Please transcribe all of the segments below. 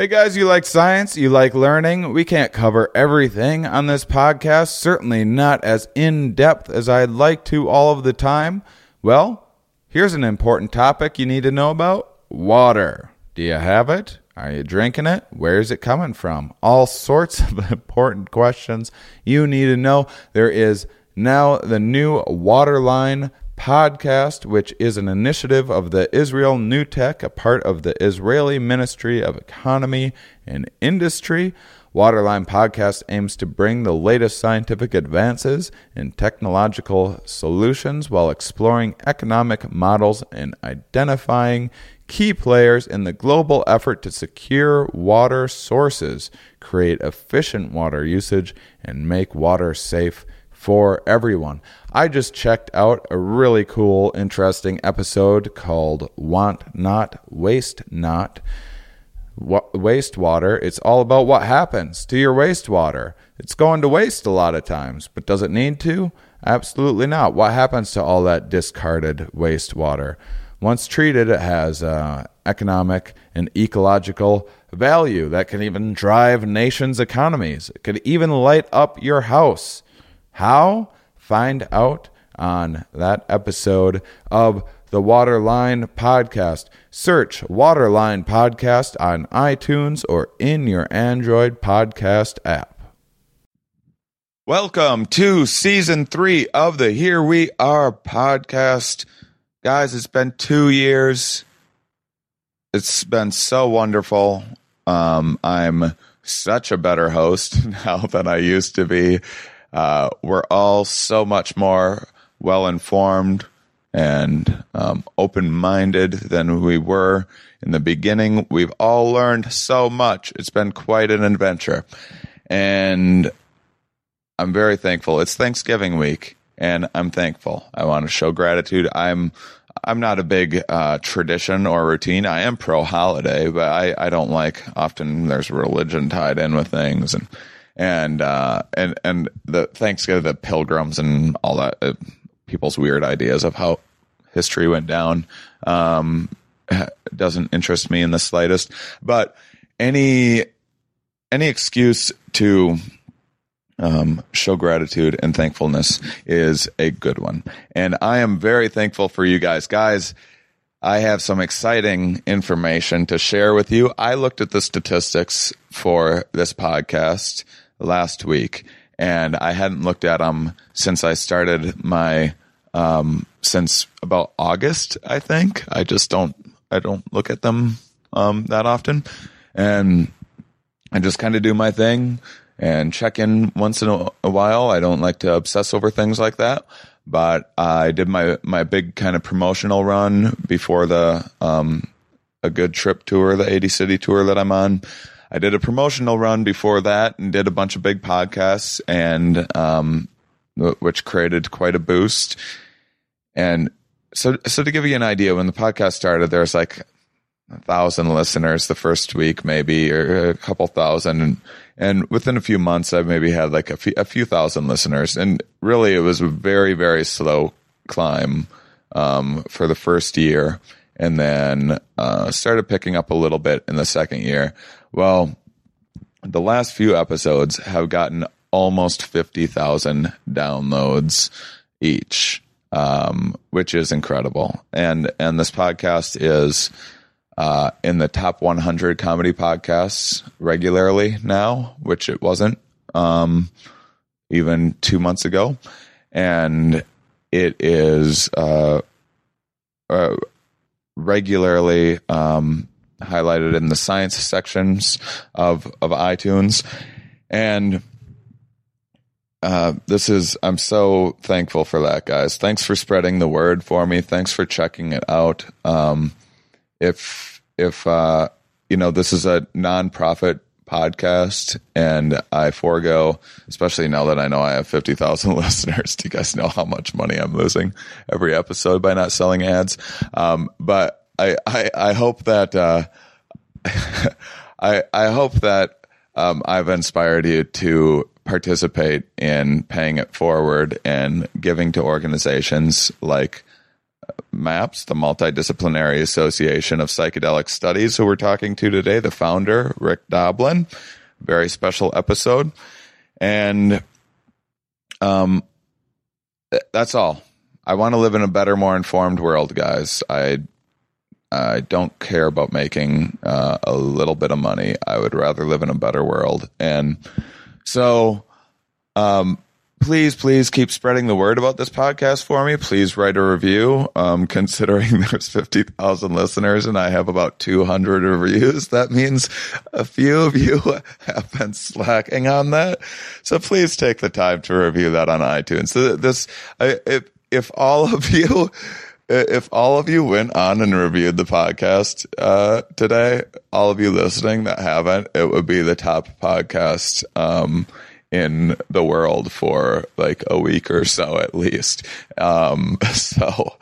Hey guys, you like science, you like learning. We can't cover everything on this podcast, certainly not as in-depth as I'd like to all of the time. Well, here's an important topic you need to know about. Water. Do you have it? Are you drinking it? Where's it coming from? All sorts of important questions you need to know. There is now the new Waterline podcast, which is an initiative of the Israel New Tech, a part of the Israeli Ministry of Economy and Industry. Waterline podcast aims to bring the latest scientific advances in technological solutions while exploring economic models and identifying key players in the global effort to secure water sources, create efficient water usage, and make water safe for everyone. I just checked out a really cool, interesting episode called Want Not, Waste Not. Wastewater, it's all about what happens to your wastewater. It's going to waste a lot of times, but does it need to? Absolutely not. What happens to all that discarded wastewater? Once treated, it has economic and ecological value that can even drive nations' economies. It could even light up your house. How? Find out on that episode of the Waterline Podcast. Search Waterline Podcast on iTunes or in your Android podcast app. Welcome to Season 3 of the Here We Are podcast. Guys, it's been 2 years. It's been so wonderful. I'm such a better host now than I used to be. We're all so much more well-informed and open-minded than we were in the beginning. We've all learned so much. It's been quite an adventure. And I'm very thankful. It's Thanksgiving week, and I'm thankful. I want to show gratitude. I'm not a big tradition or routine. I am pro-holiday, but I don't like, often there's religion tied in with things, and the Thanksgiving, the pilgrims and all that, people's weird ideas of how history went down doesn't interest me in the slightest. But any excuse to show gratitude and thankfulness is a good one. And I am very thankful for you guys. Guys, I have some exciting information to share with you. I looked at the statistics for this podcast last week, and I hadn't looked at them since I started my since about August, I think. I don't look at them that often, and I just kind of do my thing and check in once in a while. I don't like to obsess over things like that, but I did my big kind of promotional run before the a good trip tour, the 80 city tour that I'm on. I did a promotional run before that and did a bunch of big podcasts, and which created quite a boost. And so to give you an idea, when the podcast started, there's like 1,000 listeners the first week, maybe, or a couple thousand, and within a few months, I've maybe had like a few thousand listeners. And really, it was a very, very slow climb for the first year, and then started picking up a little bit in the second year. Well, the last few episodes have gotten almost 50,000 downloads each, which is incredible. And this podcast is in the top 100 comedy podcasts regularly now, which it wasn't even 2 months ago. And it is regularly highlighted in the science sections of iTunes. And I'm so thankful for that, guys. Thanks for spreading the word for me. Thanks for checking it out. If you know, this is a nonprofit podcast, and I forego, especially now that I know I have 50,000 listeners. Do you guys know how much money I'm losing every episode by not selling ads? But I hope that I've inspired you to participate in paying it forward and giving to organizations like MAPS, the Multidisciplinary Association of Psychedelic Studies, who we're talking to today, the founder, Rick Doblin. Very special episode. And that's all. I want to live in a better, more informed world, guys. I don't care about making a little bit of money. I would rather live in a better world. And so please keep spreading the word about this podcast for me. Please write a review. Considering there's 50,000 listeners and I have about 200 reviews, that means a few of you have been slacking on that. So please take the time to review that on iTunes. So If all of you went on and reviewed the podcast today, all of you listening that haven't, it would be the top podcast in the world for like a week or so at least. So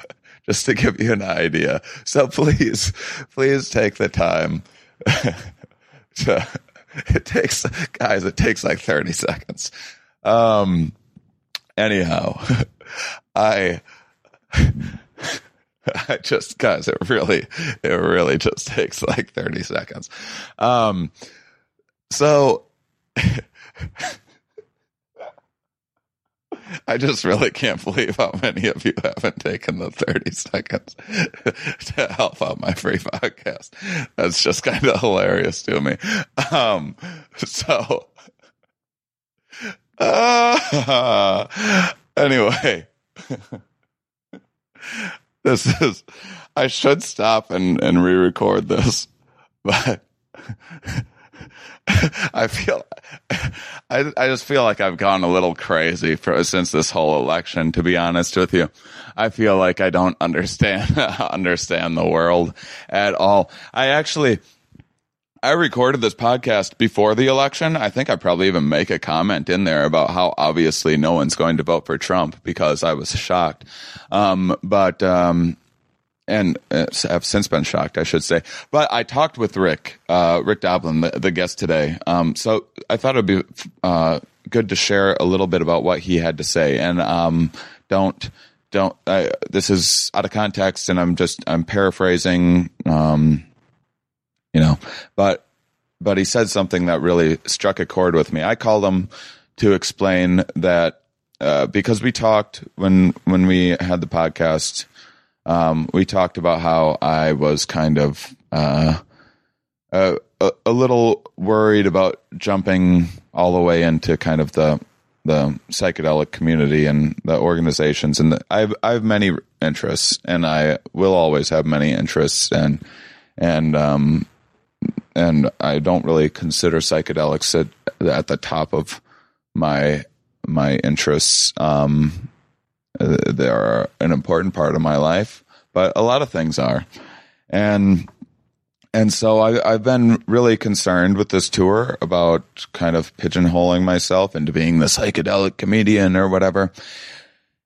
just to give you an idea. So please take the time to, it takes like 30 seconds. Anyhow, it really just takes like 30 seconds. So I just really can't believe how many of you haven't taken the 30 seconds to help out my free podcast. That's just kind of hilarious to me. Anyway, I should stop and re-record this, but I just feel like I've gone a little crazy since this whole election, to be honest with you. I feel like I don't understand the world at all. I recorded this podcast before the election. I think I probably even make a comment in there about how obviously no one's going to vote for Trump because I was shocked. And I've since been shocked, I should say. But I talked with Rick Doblin, the guest today. So I thought it'd be good to share a little bit about what he had to say. And this is out of context and I'm paraphrasing, but he said something that really struck a chord with me. I called him to explain that because we talked when we had the podcast, we talked about how I was kind of a little worried about jumping all the way into kind of the psychedelic community and the organizations, and I have many interests, and I will always have many interests, and I don't really consider psychedelics at the top of my interests. They're an important part of my life, but a lot of things are. And so I've been really concerned with this tour about kind of pigeonholing myself into being the psychedelic comedian or whatever.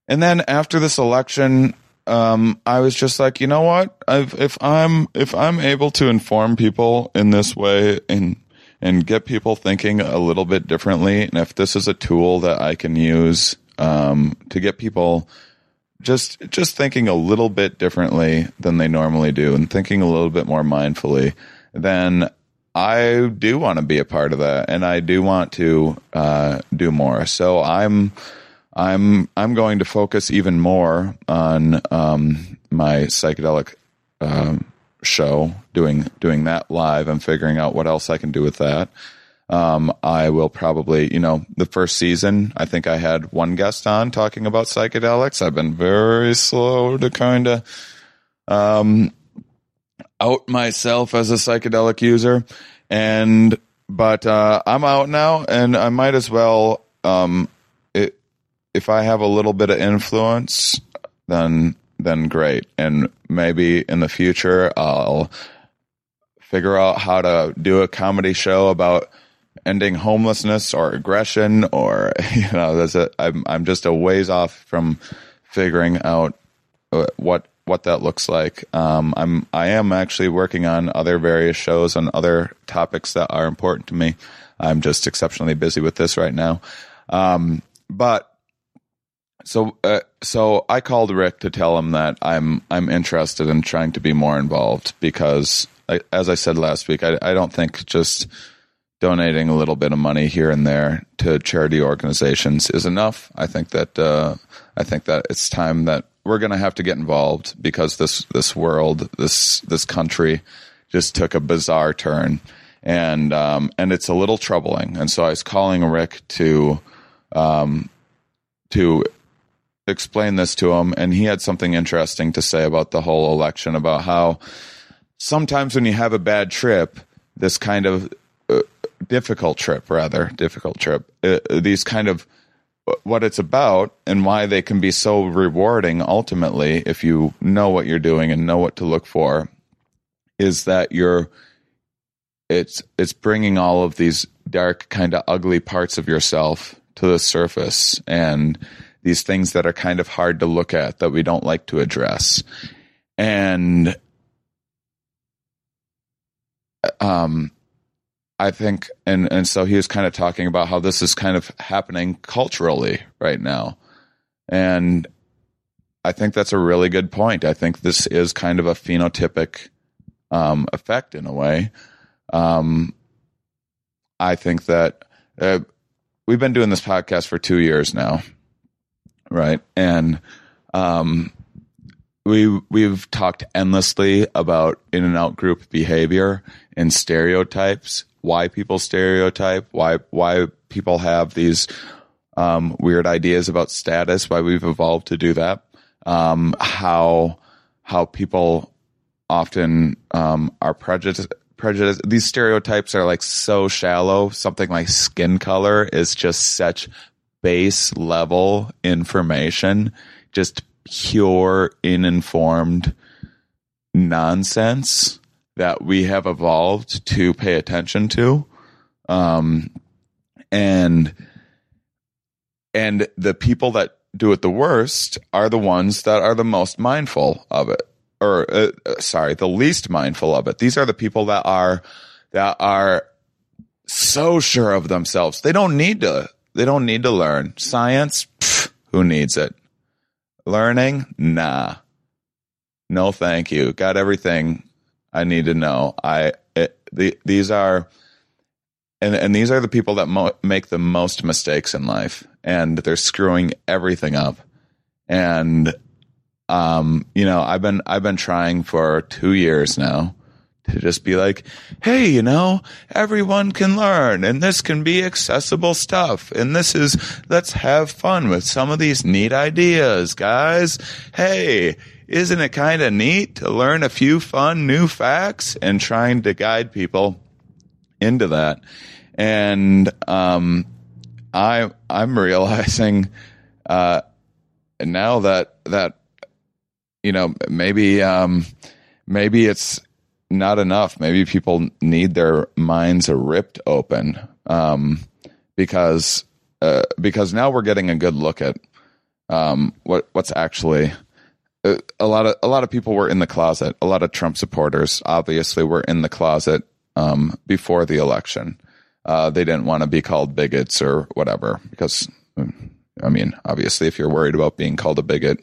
And then after this election, I was just like, you know what? If I'm able to inform people in this way and get people thinking a little bit differently, and if this is a tool that I can use to get people just thinking a little bit differently than they normally do and thinking a little bit more mindfully, then I do want to be a part of that, and I do want to do more. So I'm going to focus even more on my psychedelic show, doing that live and figuring out what else I can do with that. I will probably, the first season, I think I had one guest on talking about psychedelics. I've been very slow to kind of out myself as a psychedelic user, but I'm out now, and I might as well. If I have a little bit of influence, then great. And maybe in the future, I'll figure out how to do a comedy show about ending homelessness or aggression, or I'm just a ways off from figuring out what that looks like. I am actually working on other various shows on other topics that are important to me. I'm just exceptionally busy with this right now, but. So I called Rick to tell him that I'm interested in trying to be more involved because, as I said last week, I don't think just donating a little bit of money here and there to charity organizations is enough. I think that it's time that we're going to have to get involved because this world, this country, just took a bizarre turn, and it's a little troubling. And so I was calling Rick to explain this to him, and he had something interesting to say about the whole election, about how sometimes when you have a bad trip, this kind of difficult trip, these kind of what it's about and why they can be so rewarding ultimately, if you know what you're doing and know what to look for, is that it's bringing all of these dark, kind of ugly parts of yourself to the surface, and these things that are kind of hard to look at, that we don't like to address. And I think, and so he was kind of talking about how this is kind of happening culturally right now. And I think that's a really good point. I think this is kind of a phenotypic effect in a way. I think that we've been doing this podcast for 2 years now, right? And we've talked endlessly about in and out group behavior and stereotypes. Why people stereotype, why people have these weird ideas about status, why we've evolved to do that, how people often are prejudiced. These stereotypes are like so shallow. Something like skin color is just such base level information, just pure, uninformed nonsense that we have evolved to pay attention to. And the people that do it the worst are the ones that are the most mindful of it, or the least mindful of it. These are the people that are so sure of themselves. They don't need to learn science. Who needs it? Learning? Nah, no, thank you. Got everything I need to know. These are the people that make the most mistakes in life, and they're screwing everything up. And I've been trying for 2 years now to just be like, hey, everyone can learn, and this can be accessible stuff, and let's have fun with some of these neat ideas, guys. Hey, isn't it kind of neat to learn a few fun new facts? And trying to guide people into that. And I'm realizing now that maybe it's not enough. Maybe people need their minds ripped open, because now we're getting a good look at what's actually. A lot of people were in the closet. A lot of Trump supporters obviously were in the closet before the election. They didn't want to be called bigots or whatever, because, I mean, obviously, if you're worried about being called a bigot,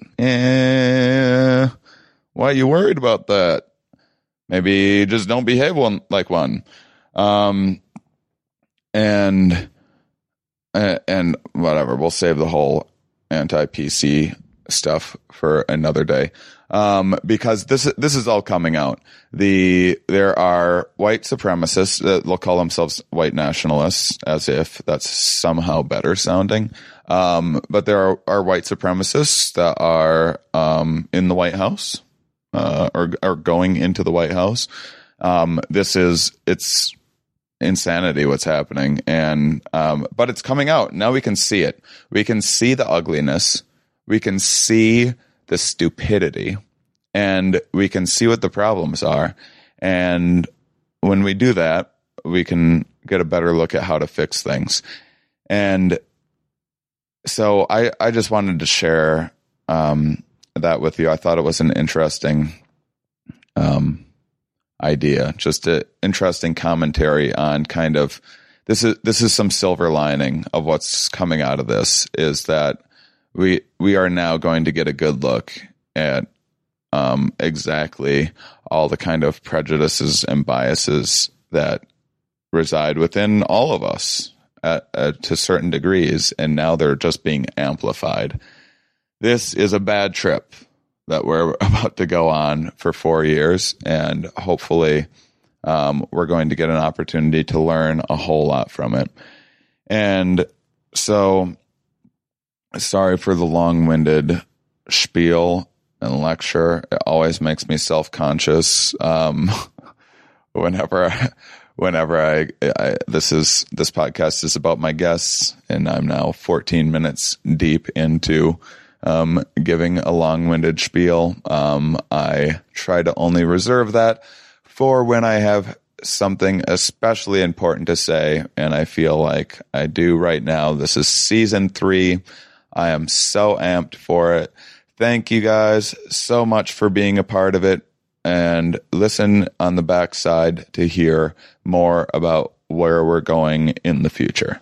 why are you worried about that? Maybe just don't behave like one. And whatever, we'll save the whole anti-PC stuff for another day, because this is all coming out. There are white supremacists that will call themselves white nationalists, as if that's somehow better sounding. But there are white supremacists that are in the White House or are going into the White House. It's insanity what's happening, and but it's coming out now. We can see it. We can see the ugliness. We can see the stupidity, and we can see what the problems are. And when we do that, we can get a better look at how to fix things. And so I just wanted to share that with you. I thought it was an interesting idea, just an interesting commentary on kind of, this is some silver lining of what's coming out of this, is that we are now going to get a good look at exactly all the kind of prejudices and biases that reside within all of us to certain degrees, and now they're just being amplified. This is a bad trip that we're about to go on for 4 years, and hopefully we're going to get an opportunity to learn a whole lot from it. And so, sorry for the long-winded spiel and lecture. It always makes me self-conscious whenever I this podcast is about my guests, and I'm now 14 minutes deep into giving a long-winded spiel. I try to only reserve that for when I have something especially important to say, and I feel like I do right now. This is season 3. I am so amped for it. Thank you guys so much for being a part of it, and listen on the backside to hear more about where we're going in the future.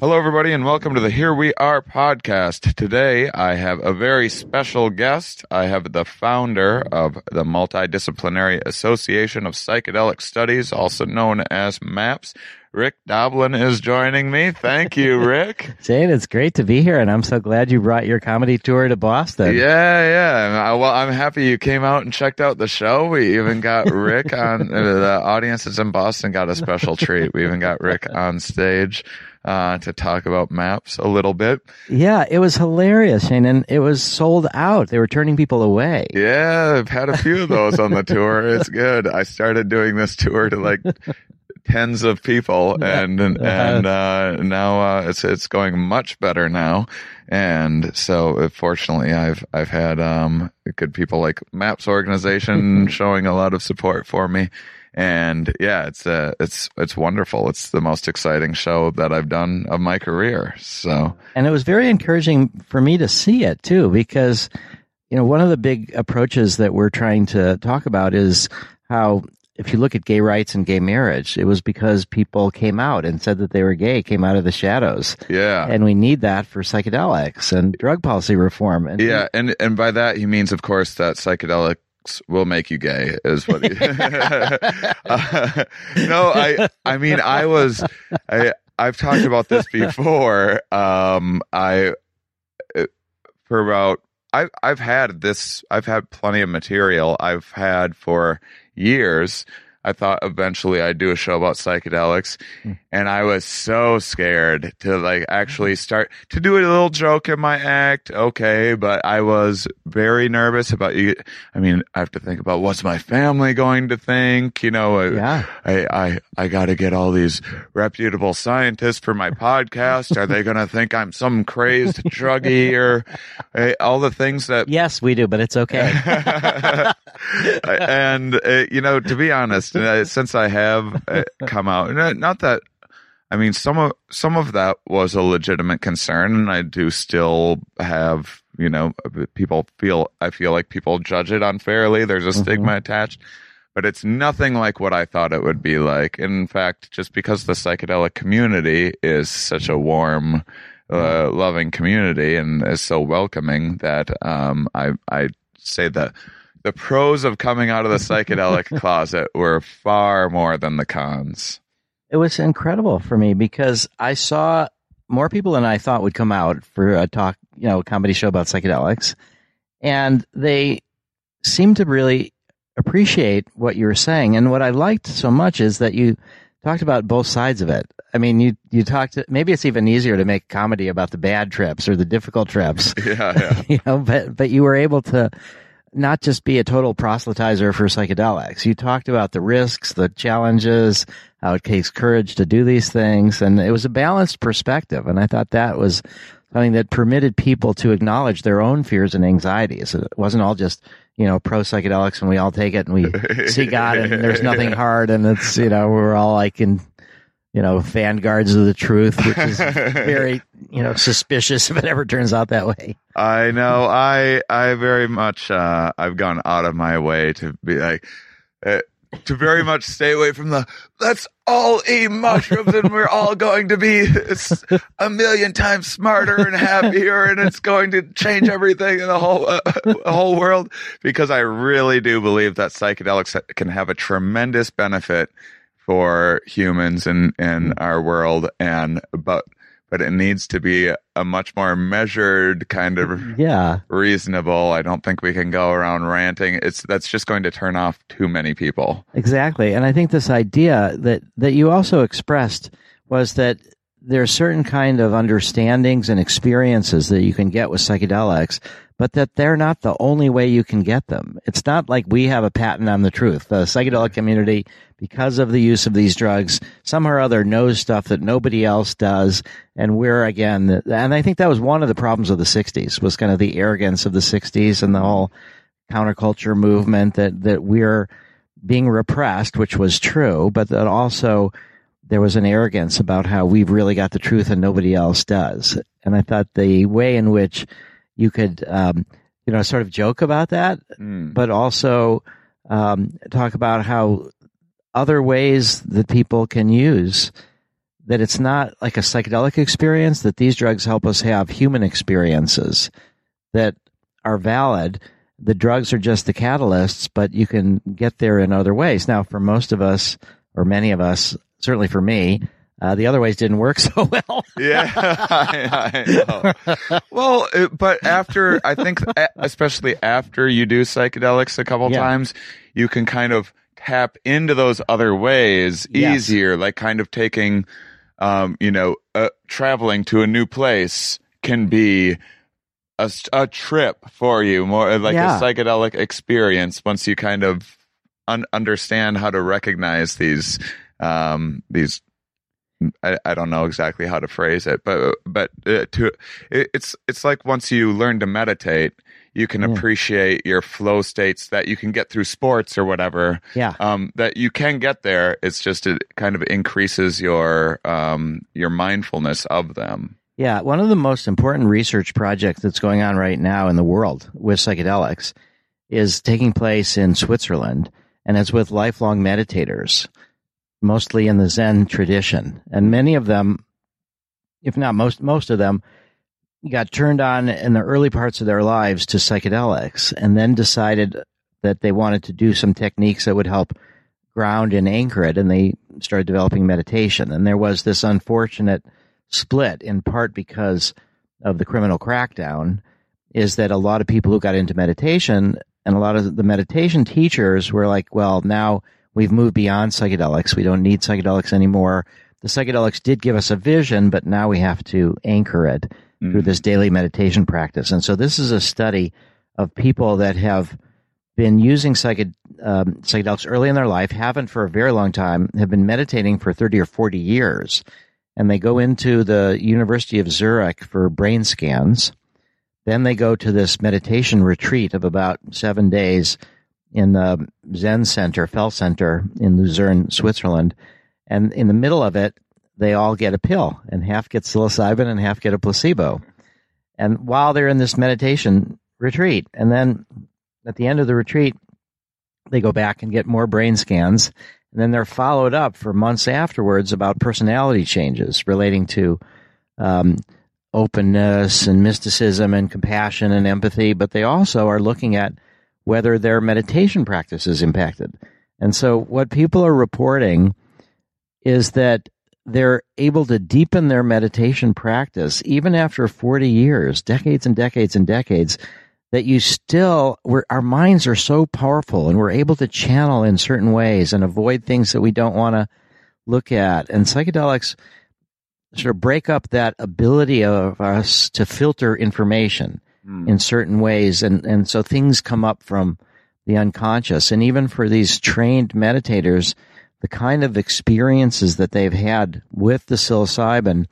Hello, everybody, and welcome to the Here We Are podcast. Today, I have a very special guest. I have the founder of the Multidisciplinary Association of Psychedelic Studies, also known as MAPS. Rick Doblin is joining me. Thank you, Rick. Shane, it's great to be here, and I'm so glad you brought your comedy tour to Boston. Yeah. Well, I'm happy you came out and checked out the show. We even got Rick on. The audiences in Boston got a special treat. We even got Rick on stage to talk about MAPS a little bit. Yeah, it was hilarious, Shane, and it was sold out. They were turning people away. Yeah, I've had a few of those on the tour. It's good. I started doing this tour to like tens of people, and now it's going much better now. And so, fortunately, I've had good people like MAPS organization showing a lot of support for me. And yeah, it's wonderful. It's the most exciting show that I've done of my career. So, and it was very encouraging for me to see it too, because, you know, one of the big approaches that we're trying to talk about is how, if you look at gay rights and gay marriage, it was because people came out and said that they were gay, came out of the shadows. Yeah. And we need that for psychedelics and drug policy reform. And yeah. And by that, he means, of course, that psychedelic will make you gay is what he no, I mean, I've talked about this before. I've had plenty of material I've had for years. I thought eventually I'd do a show about psychedelics, and I was so scared to like actually start to do a little joke in my act. Okay. But I was very nervous about you. I mean, I have to think about what's my family going to think, you know, yeah. I got to get all these reputable scientists for my podcast. Are they going to think I'm some crazed druggie or all the things that. Yes, we do, but it's okay. And you know, to be honest, since I have come out, not that, I mean, some of that was a legitimate concern, and I do still have, you know, I feel like people judge it unfairly. There's a stigma attached, but it's nothing like what I thought it would be like. In fact, just because the psychedelic community is such a warm, loving community and is so welcoming that I say that the pros of coming out of the psychedelic closet were far more than the cons. It was incredible for me because I saw more people than I thought would come out for a talk, you know, a comedy show about psychedelics. And they seemed to really appreciate what you were saying. And what I liked so much is that you talked about both sides of it. I mean, you talked, maybe it's even easier to make comedy about the bad trips or the difficult trips. Yeah. You know, but you were able to not just be a total proselytizer for psychedelics. You talked about the risks, the challenges, how it takes courage to do these things. And it was a balanced perspective. And I thought that was something that permitted people to acknowledge their own fears and anxieties. It wasn't all just, you know, pro psychedelics and we all take it and we see God and there's nothing hard. And it's, you know, we're all like in you know, vanguards of the truth, which is very, you know, suspicious if it ever turns out that way. I know. I very much, I've gone out of my way to be like, to very much stay away from the, let's all eat mushrooms and we're all going to be a million times smarter and happier and it's going to change everything in the whole world. Because I really do believe that psychedelics can have a tremendous benefit for humans in our world, and but it needs to be a much more measured kind of reasonable. I don't think we can go around ranting. That's just going to turn off too many people. Exactly. And I think this idea that you also expressed was that there are certain kind of understandings and experiences that you can get with psychedelics, but that they're not the only way you can get them. It's not like we have a patent on the truth. The psychedelic community, because of the use of these drugs, somehow or other knows stuff that nobody else does. And we're, again, and I think that was one of the problems of the 60s, was kind of the arrogance of the 60s and the whole counterculture movement, that we're being repressed, which was true, but that also there was an arrogance about how we've really got the truth and nobody else does. And I thought the way in which you could, you know, sort of joke about that, but also talk about how other ways that people can use, that it's not like a psychedelic experience, that these drugs help us have human experiences that are valid. The drugs are just the catalysts, but you can get there in other ways. Now, for most of us, or many of us, certainly for me, the other ways didn't work so well. Yeah, I know. Well, but after, I think, especially after you do psychedelics a couple times, you can kind of tap into those other ways easier, like kind of taking, you know, traveling to a new place can be a trip for you, more like a psychedelic experience once you kind of understand how to recognize these I don't know exactly how to phrase it, but it's like once you learn to meditate, you can appreciate your flow states that you can get through sports or whatever. Yeah, that you can get there. It's just it kind of increases your mindfulness of them. Yeah, one of the most important research projects that's going on right now in the world with psychedelics is taking place in Switzerland, and it's with lifelong meditators, mostly in the Zen tradition. And many of them, if not most of them, got turned on in the early parts of their lives to psychedelics, and then decided that they wanted to do some techniques that would help ground and anchor it, and they started developing meditation. And there was this unfortunate split, in part because of the criminal crackdown, is that a lot of people who got into meditation, and a lot of the meditation teachers were like, well, now we've moved beyond psychedelics. We don't need psychedelics anymore. The psychedelics did give us a vision, but now we have to anchor it through this daily meditation practice. And so this is a study of people that have been using psychedelics early in their life, haven't for a very long time, have been meditating for 30 or 40 years. And they go into the University of Zurich for brain scans. Then they go to this meditation retreat of about 7 days in the Zen Center, Fell Center in Luzerne, Switzerland. And in the middle of it, they all get a pill, and half get psilocybin and half get a placebo. And while they're in this meditation retreat, and then at the end of the retreat, they go back and get more brain scans. And then they're followed up for months afterwards about personality changes relating to openness and mysticism and compassion and empathy. But they also are looking at whether their meditation practice is impacted. And so what people are reporting is that they're able to deepen their meditation practice, even after 40 years, decades and decades and decades, that you still, our minds are so powerful, and we're able to channel in certain ways and avoid things that we don't want to look at. And psychedelics sort of break up that ability of us to filter information in certain ways. And so things come up from the unconscious. And even for these trained meditators, the kind of experiences that they've had with the psilocybin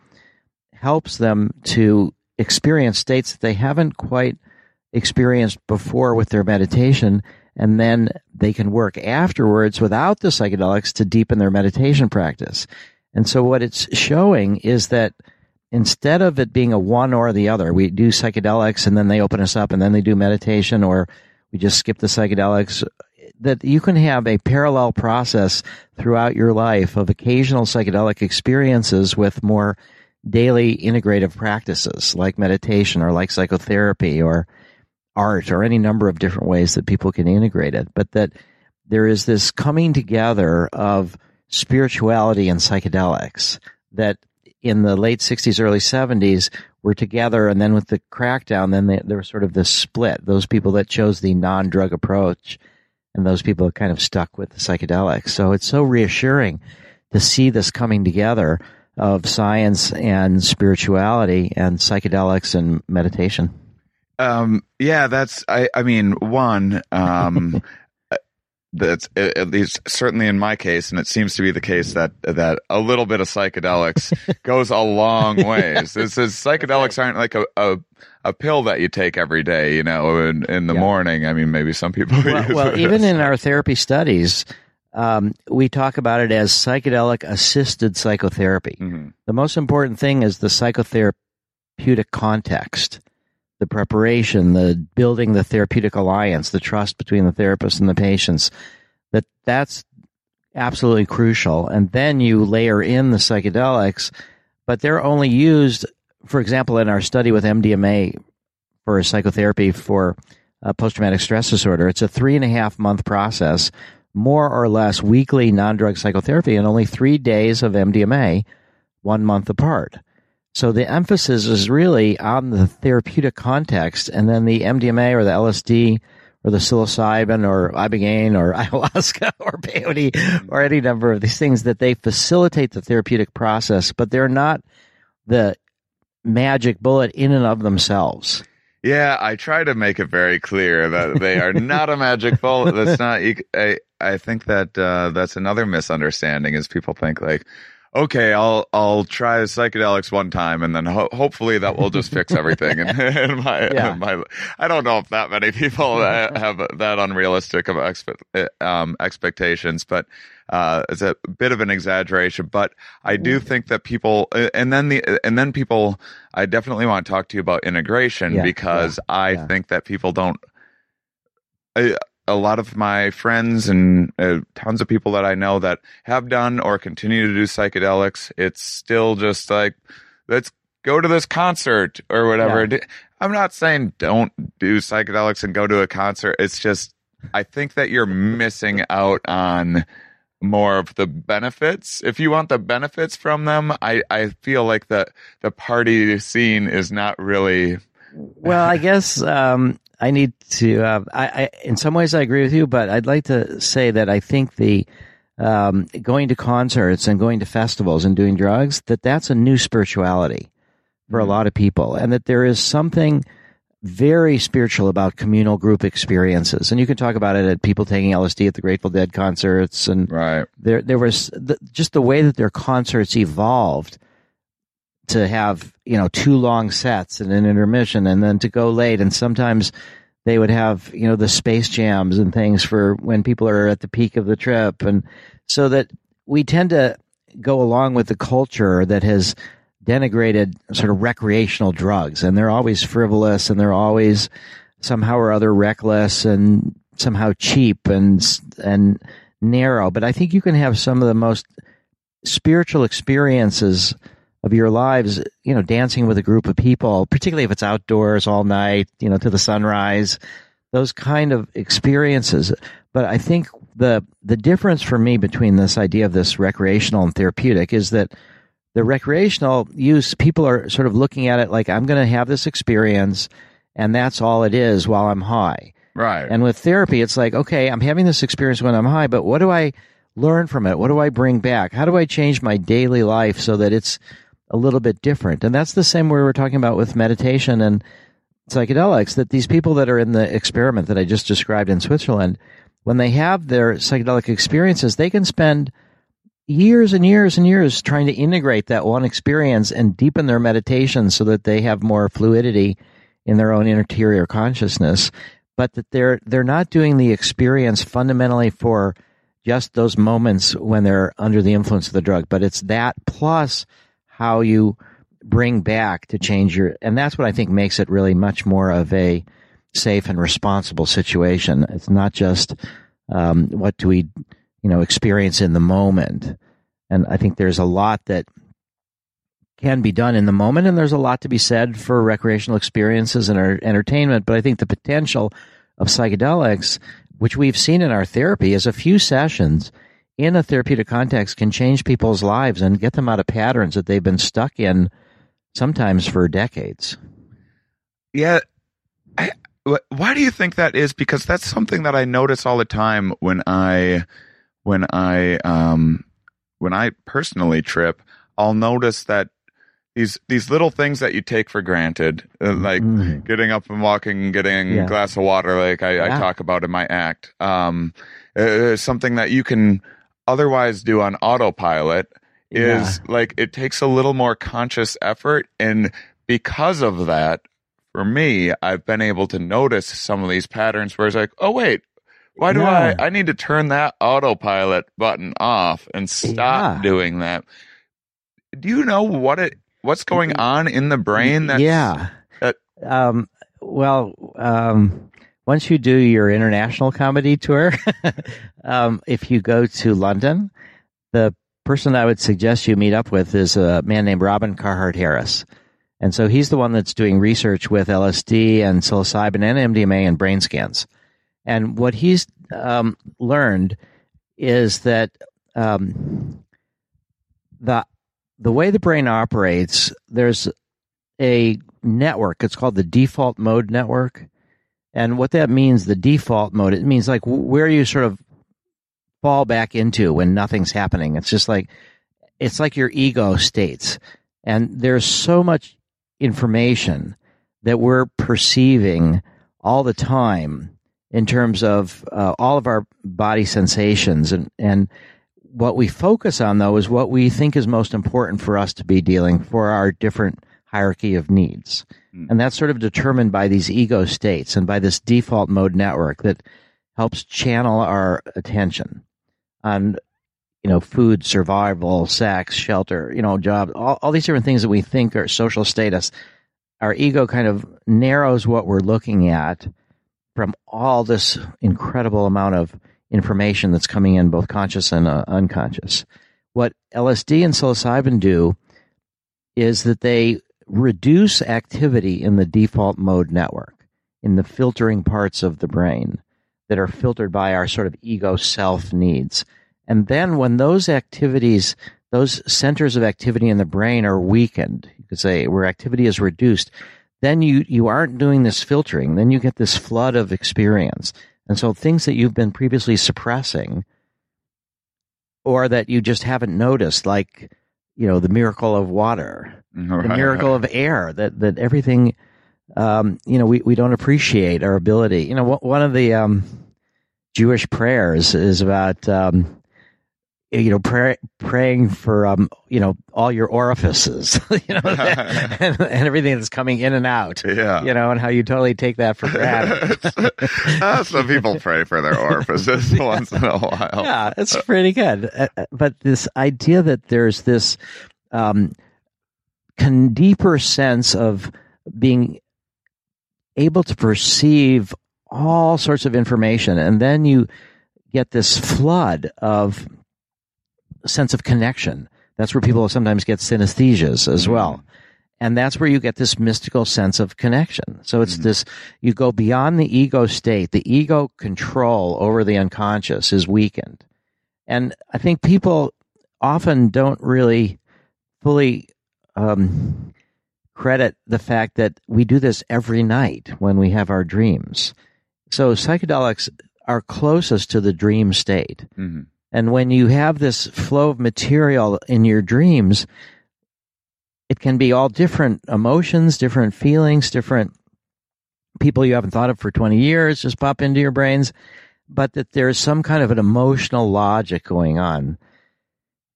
helps them to experience states that they haven't quite experienced before with their meditation. And then they can work afterwards without the psychedelics to deepen their meditation practice. And so what it's showing is that instead of it being a one or the other, we do psychedelics and then they open us up and then they do meditation, or we just skip the psychedelics, that you can have a parallel process throughout your life of occasional psychedelic experiences with more daily integrative practices like meditation or like psychotherapy or art or any number of different ways that people can integrate it. But that there is this coming together of spirituality and psychedelics that in the late 60s, early 70s, were together, and then with the crackdown, then there was sort of this split. Those people that chose the non-drug approach and those people that kind of stuck with the psychedelics. So it's so reassuring to see this coming together of science and spirituality and psychedelics and meditation. Yeah, that's, I mean, that's at least certainly in my case, and it seems to be the case that a little bit of psychedelics goes a long ways. This is, psychedelics aren't like a pill that you take every day, you know, in the morning. I mean, maybe some people use it. Even in our therapy studies, we talk about it as psychedelic assisted psychotherapy. Mm-hmm. The most important thing is the psychotherapeutic context, the preparation, the building the therapeutic alliance, the trust between the therapist and the patients. That's absolutely crucial. And then you layer in the psychedelics, but they're only used, for example, in our study with MDMA for psychotherapy for post-traumatic stress disorder. It's a 3.5-month process, more or less weekly non-drug psychotherapy, and only 3 days of MDMA, 1 month apart. So the emphasis is really on the therapeutic context, and then the MDMA or the LSD or the psilocybin or ibogaine or ayahuasca or peyote or any number of these things, that they facilitate the therapeutic process, but they're not the magic bullet in and of themselves. Yeah, I try to make it very clear that they are not a magic bullet. That's not. I think that that's another misunderstanding, is people think like, okay, I'll try psychedelics one time and then hopefully that will just fix everything. I don't know if that many people have that unrealistic of expectations, but it's a bit of an exaggeration. But I do think that people, and then people, I definitely want to talk to you about integration, because I think that people don't. A lot of my friends and tons of people that I know that have done or continue to do psychedelics, it's still just like, let's go to this concert or whatever. Yeah. I'm not saying don't do psychedelics and go to a concert. It's just, I think that you're missing out on more of the benefits. If you want the benefits from them, I feel like the party scene is not really... Well, I guess I need to, in some ways I agree with you, but I'd like to say that I think the going to concerts and going to festivals and doing drugs, that's a new spirituality for a lot of people, and that there is something very spiritual about communal group experiences. And you can talk about it at people taking LSD at the Grateful Dead concerts, and there was just the way that their concerts evolved to have, you know, 2 long sets and an intermission, and then to go late. And sometimes they would have, you know, the space jams and things for when people are at the peak of the trip. And so that we tend to go along with the culture that has denigrated sort of recreational drugs. And they're always frivolous, and they're always somehow or other reckless and somehow cheap and narrow. But I think you can have some of the most spiritual experiences of your lives, you know, dancing with a group of people, particularly if it's outdoors all night, you know, to the sunrise, those kind of experiences. But I think the difference for me between this idea of this recreational and therapeutic is that the recreational use, people are sort of looking at it like, I'm going to have this experience and that's all it is while I'm high. Right. And with therapy, it's like, okay, I'm having this experience when I'm high, but what do I learn from it? What do I bring back? How do I change my daily life so that it's a little bit different? And that's the same we were talking about with meditation and psychedelics, that these people that are in the experiment that I just described in Switzerland, when they have their psychedelic experiences, they can spend years and years and years trying to integrate that one experience and deepen their meditation so that they have more fluidity in their own interior consciousness, but that they're not doing the experience fundamentally for just those moments when they're under the influence of the drug, but it's that plus how you bring back to change your, and that's what I think makes it really much more of a safe and responsible situation. It's not just what do we, experience in the moment. And I think there's a lot that can be done in the moment, and there's a lot to be said for recreational experiences and our entertainment, but I think the potential of psychedelics, which we've seen in our therapy, is a few sessions in a therapeutic context can change people's lives and get them out of patterns that they've been stuck in sometimes for decades. Yeah. Why do you think that is? Because that's something that I notice all the time when I personally trip. I'll notice that these little things that you take for granted, like getting up and walking and getting a glass of water, like I talk about in my act, something that you can otherwise do on autopilot is like it takes a little more conscious effort. And because of that, for me, I've been able to notice some of these patterns where it's like, oh, wait, why do I need to turn that autopilot button off and stop doing that. Do you know what's going on in the brain? Once you do your international comedy tour, if you go to London, the person I would suggest you meet up with is a man named Robin Carhart-Harris. And so he's the one that's doing research with LSD and psilocybin and MDMA and brain scans. And what he's learned is that the way the brain operates, there's a network. It's called the default mode network. And what that means, the default mode, it means like where you sort of fall back into when nothing's happening. It's just like, it's like your ego states. And there's so much information that we're perceiving all the time in terms of all of our body sensations. And what we focus on, though, is what we think is most important for us to be dealing for our different hierarchy of needs. And that's sort of determined by these ego states and by this default mode network that helps channel our attention on, food, survival, sex, shelter, jobs, all these different things that we think are social status. Our ego kind of narrows what we're looking at from all this incredible amount of information that's coming in, both conscious and unconscious. What LSD and psilocybin do is that they reduce activity in the default mode network, in the filtering parts of the brain that are filtered by our sort of ego self needs. And then when those activities, those centers of activity in the brain are weakened, you could say where activity is reduced, then you aren't doing this filtering. Then you get this flood of experience. And so things that you've been previously suppressing or that you just haven't noticed, like, the miracle of water, the miracle of air, that everything, we don't appreciate our ability. One of the Jewish prayers is about, praying for, all your orifices, and everything that's coming in and out, and how you totally take that for granted. Some people pray for their orifices once in a while. Yeah, it's pretty good. But this idea that there's this deeper sense of being able to perceive all sorts of information, and then you get this flood of sense of connection. That's where people sometimes get synesthesias as well. And that's where you get this mystical sense of connection. So it's this, you go beyond the ego state. The ego control over the unconscious is weakened. And I think people often don't really fully credit the fact that we do this every night when we have our dreams. So psychedelics are closest to the dream state. Mm-hmm. And when you have this flow of material in your dreams, it can be all different emotions, different feelings, different people you haven't thought of for 20 years just pop into your brains, but that there's some kind of an emotional logic going on.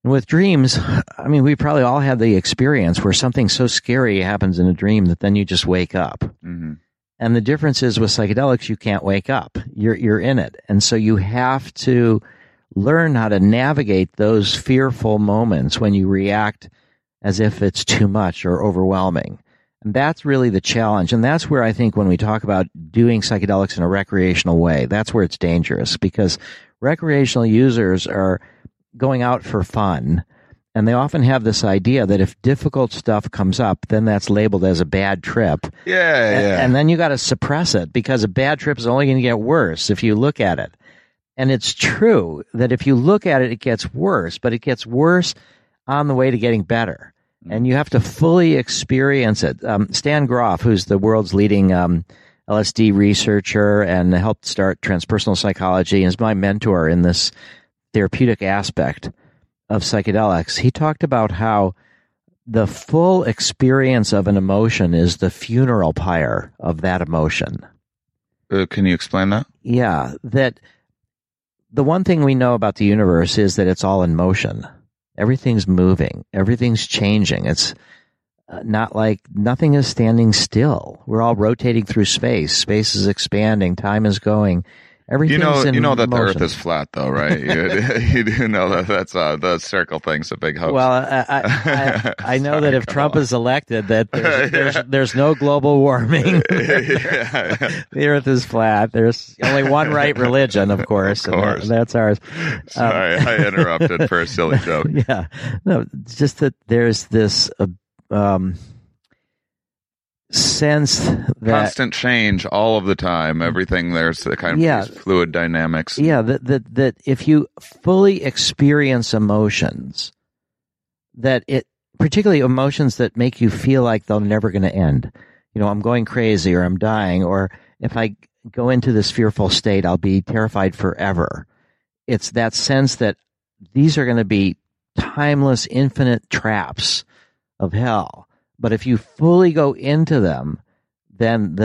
And with dreams, we probably all have the experience where something so scary happens in a dream that then you just wake up. Mm-hmm. And the difference is with psychedelics, you can't wake up. You're in it. And so you have to learn how to navigate those fearful moments when you react as if it's too much or overwhelming. And that's really the challenge. And that's where I think when we talk about doing psychedelics in a recreational way, that's where it's dangerous, because recreational users are going out for fun. And they often have this idea that if difficult stuff comes up, then that's labeled as a bad trip. Yeah. And then you got to suppress it, because a bad trip is only going to get worse if you look at it. And it's true that if you look at it, it gets worse, but it gets worse on the way to getting better. And you have to fully experience it. Stan Grof, who's the world's leading LSD researcher and helped start transpersonal psychology, is my mentor in this therapeutic aspect of psychedelics. He talked about how the full experience of an emotion is the funeral pyre of that emotion. Can you explain that? Yeah, that the one thing we know about the universe is that it's all in motion. Everything's moving. Everything's changing. It's not like nothing is standing still. We're all rotating through space. Space is expanding. Time is going. You know that motion. The Earth is flat, though, right? You do know that the circle thing's a big hoax. Well, I know that if Trump is elected, that there's no global warming. The Earth is flat. There's only one right religion, of course. And that's ours. Sorry, I interrupted for a silly joke. Yeah, no, it's just that there's this sense that constant change all of the time, everything, there's the kind of fluid dynamics. Yeah, that if you fully experience emotions, that it, particularly emotions that make you feel like they're never going to end. You know, I'm going crazy, or I'm dying, or if I go into this fearful state, I'll be terrified forever. It's that sense that these are going to be timeless, infinite traps of hell. But if you fully go into them, and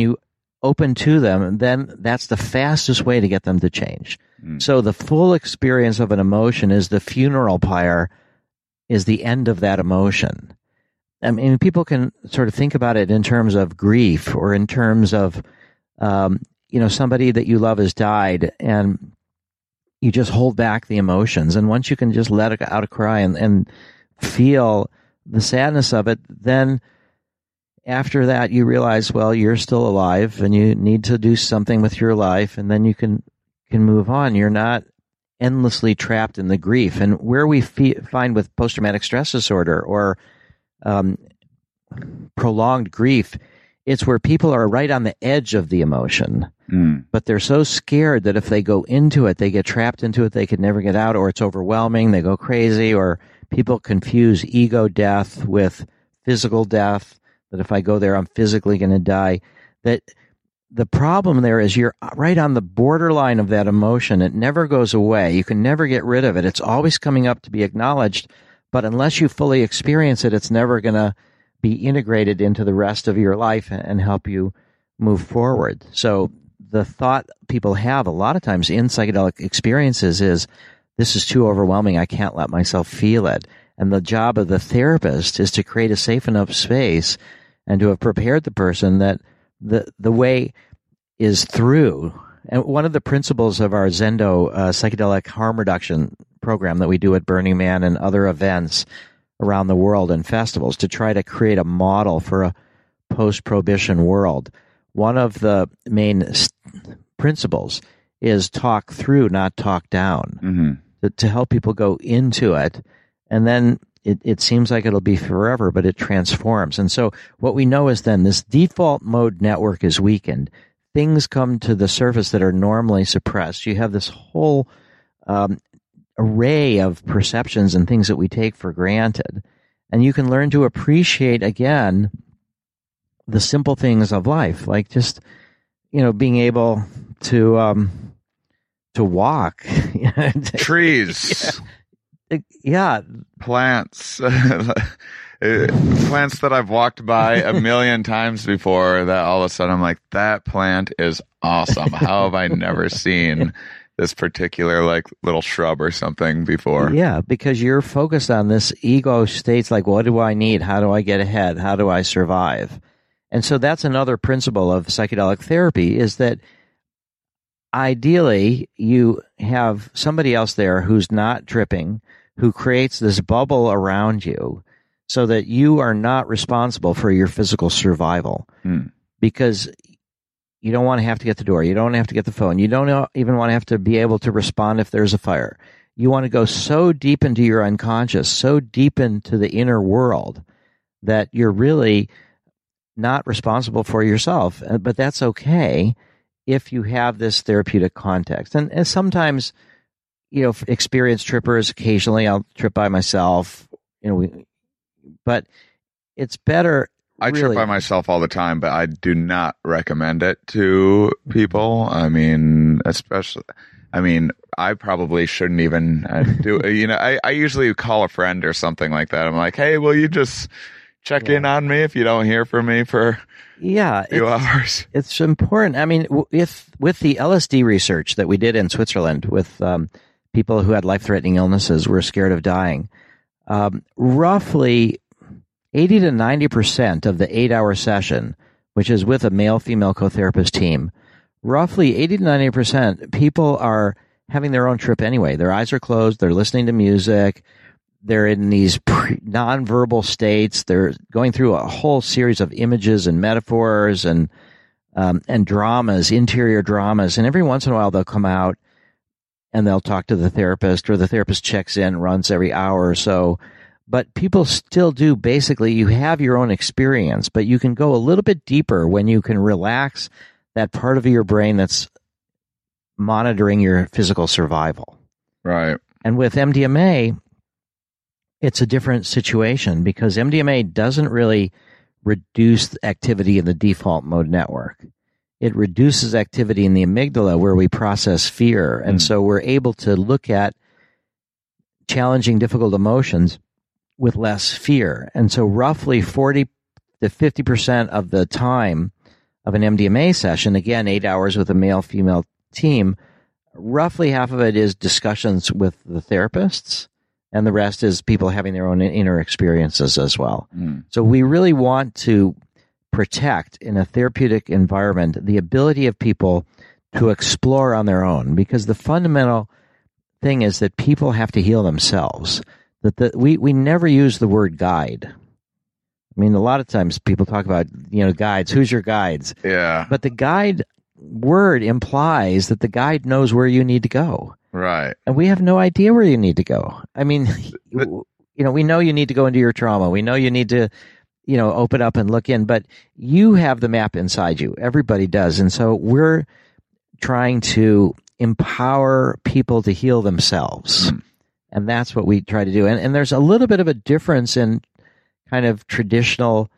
you open to them, then that's the fastest way to get them to change. Mm. So the full experience of an emotion is the funeral pyre, is the end of that emotion. I mean, people can sort of think about it in terms of grief, or in terms of, somebody that you love has died, and you just hold back the emotions. And once you can just let out a cry and feel the sadness of it, then after that you realize, well, you're still alive and you need to do something with your life, and then you can move on. You're not endlessly trapped in the grief. And where we find with post-traumatic stress disorder or prolonged grief, it's where people are right on the edge of the emotion, but they're so scared that if they go into it, they get trapped into it, they could never get out, or it's overwhelming, they go crazy, or people confuse ego death with physical death, that if I go there, I'm physically going to die. That the problem there is you're right on the borderline of that emotion. It never goes away. You can never get rid of it. It's always coming up to be acknowledged, but unless you fully experience it, it's never going to be integrated into the rest of your life and help you move forward. So the thought people have a lot of times in psychedelic experiences is, this is too overwhelming, I can't let myself feel it. And the job of the therapist is to create a safe enough space and to have prepared the person that the way is through. And one of the principles of our Zendo psychedelic harm reduction program that we do at Burning Man and other events around the world and festivals, to try to create a model for a post-prohibition world. One of the main principles is talk through, not talk down. Mm-hmm. To help people go into it, and then it seems like it'll be forever, but it transforms. And so what we know is then this default mode network is weakened. Things come to the surface that are normally suppressed. You have this whole array of perceptions and things that we take for granted. And you can learn to appreciate, again, the simple things of life, like just, being able to walk, trees, yeah. plants that I've walked by a million times before, that all of a sudden I'm like, that plant is awesome. How have I never seen this particular little shrub or something before? Yeah, because you're focused on this ego states, like, what do I need? How do I get ahead? How do I survive? And so that's another principle of psychedelic therapy, is that ideally, you have somebody else there who's not tripping, who creates this bubble around you so that you are not responsible for your physical survival. Mm. Because you don't want to have to get the door. You don't have to get the phone. You don't even want to have to be able to respond if there's a fire. You want to go so deep into your unconscious, so deep into the inner world that you're really not responsible for yourself. But that's okay if you have this therapeutic context. And sometimes, you know, experienced trippers, occasionally I'll trip by myself, you know, but it's better. I trip by myself all the time, but I do not recommend it to people. I mean, especially, I probably shouldn't even do it. You know, I usually call a friend or something like that. I'm like, hey, will you just check in on me if you don't hear from me for a few hours? It's important. I mean, with the LSD research that we did in Switzerland with people who had life-threatening illnesses, were scared of dying, roughly 80 to 90% of the 8-hour session, which is with a male-female co-therapist team, roughly 80 to 90% people are having their own trip anyway. Their eyes are closed. They're listening to music. They're in these nonverbal states. They're going through a whole series of images and metaphors and dramas, interior dramas. And every once in a while, they'll come out and they'll talk to the therapist, or the therapist checks in, runs every hour or so. But people still do. Basically, you have your own experience, but you can go a little bit deeper when you can relax that part of your brain that's monitoring your physical survival. Right. And with MDMA, it's a different situation because MDMA doesn't really reduce activity in the default mode network. It reduces activity in the amygdala where we process fear. And so we're able to look at challenging, difficult emotions with less fear. And so roughly 40 to 50% of the time of an MDMA session, again, 8 hours with a male-female team, roughly half of it is discussions with the therapists, and the rest is people having their own inner experiences as well. Mm. So we really want to protect, in a therapeutic environment, the ability of people to explore on their own, because the fundamental thing is that people have to heal themselves. We never use the word guide. I mean, a lot of times people talk about, you know, guides. Who's your guides? Yeah. But the guide word implies that the guide knows where you need to go. Right. And we have no idea where you need to go. I mean, you know, we know you need to go into your trauma. We know you need to, you know, open up and look in. But you have the map inside you. Everybody does. And so we're trying to empower people to heal themselves. Mm. And that's what we try to do. And there's a little bit of a difference in kind of traditional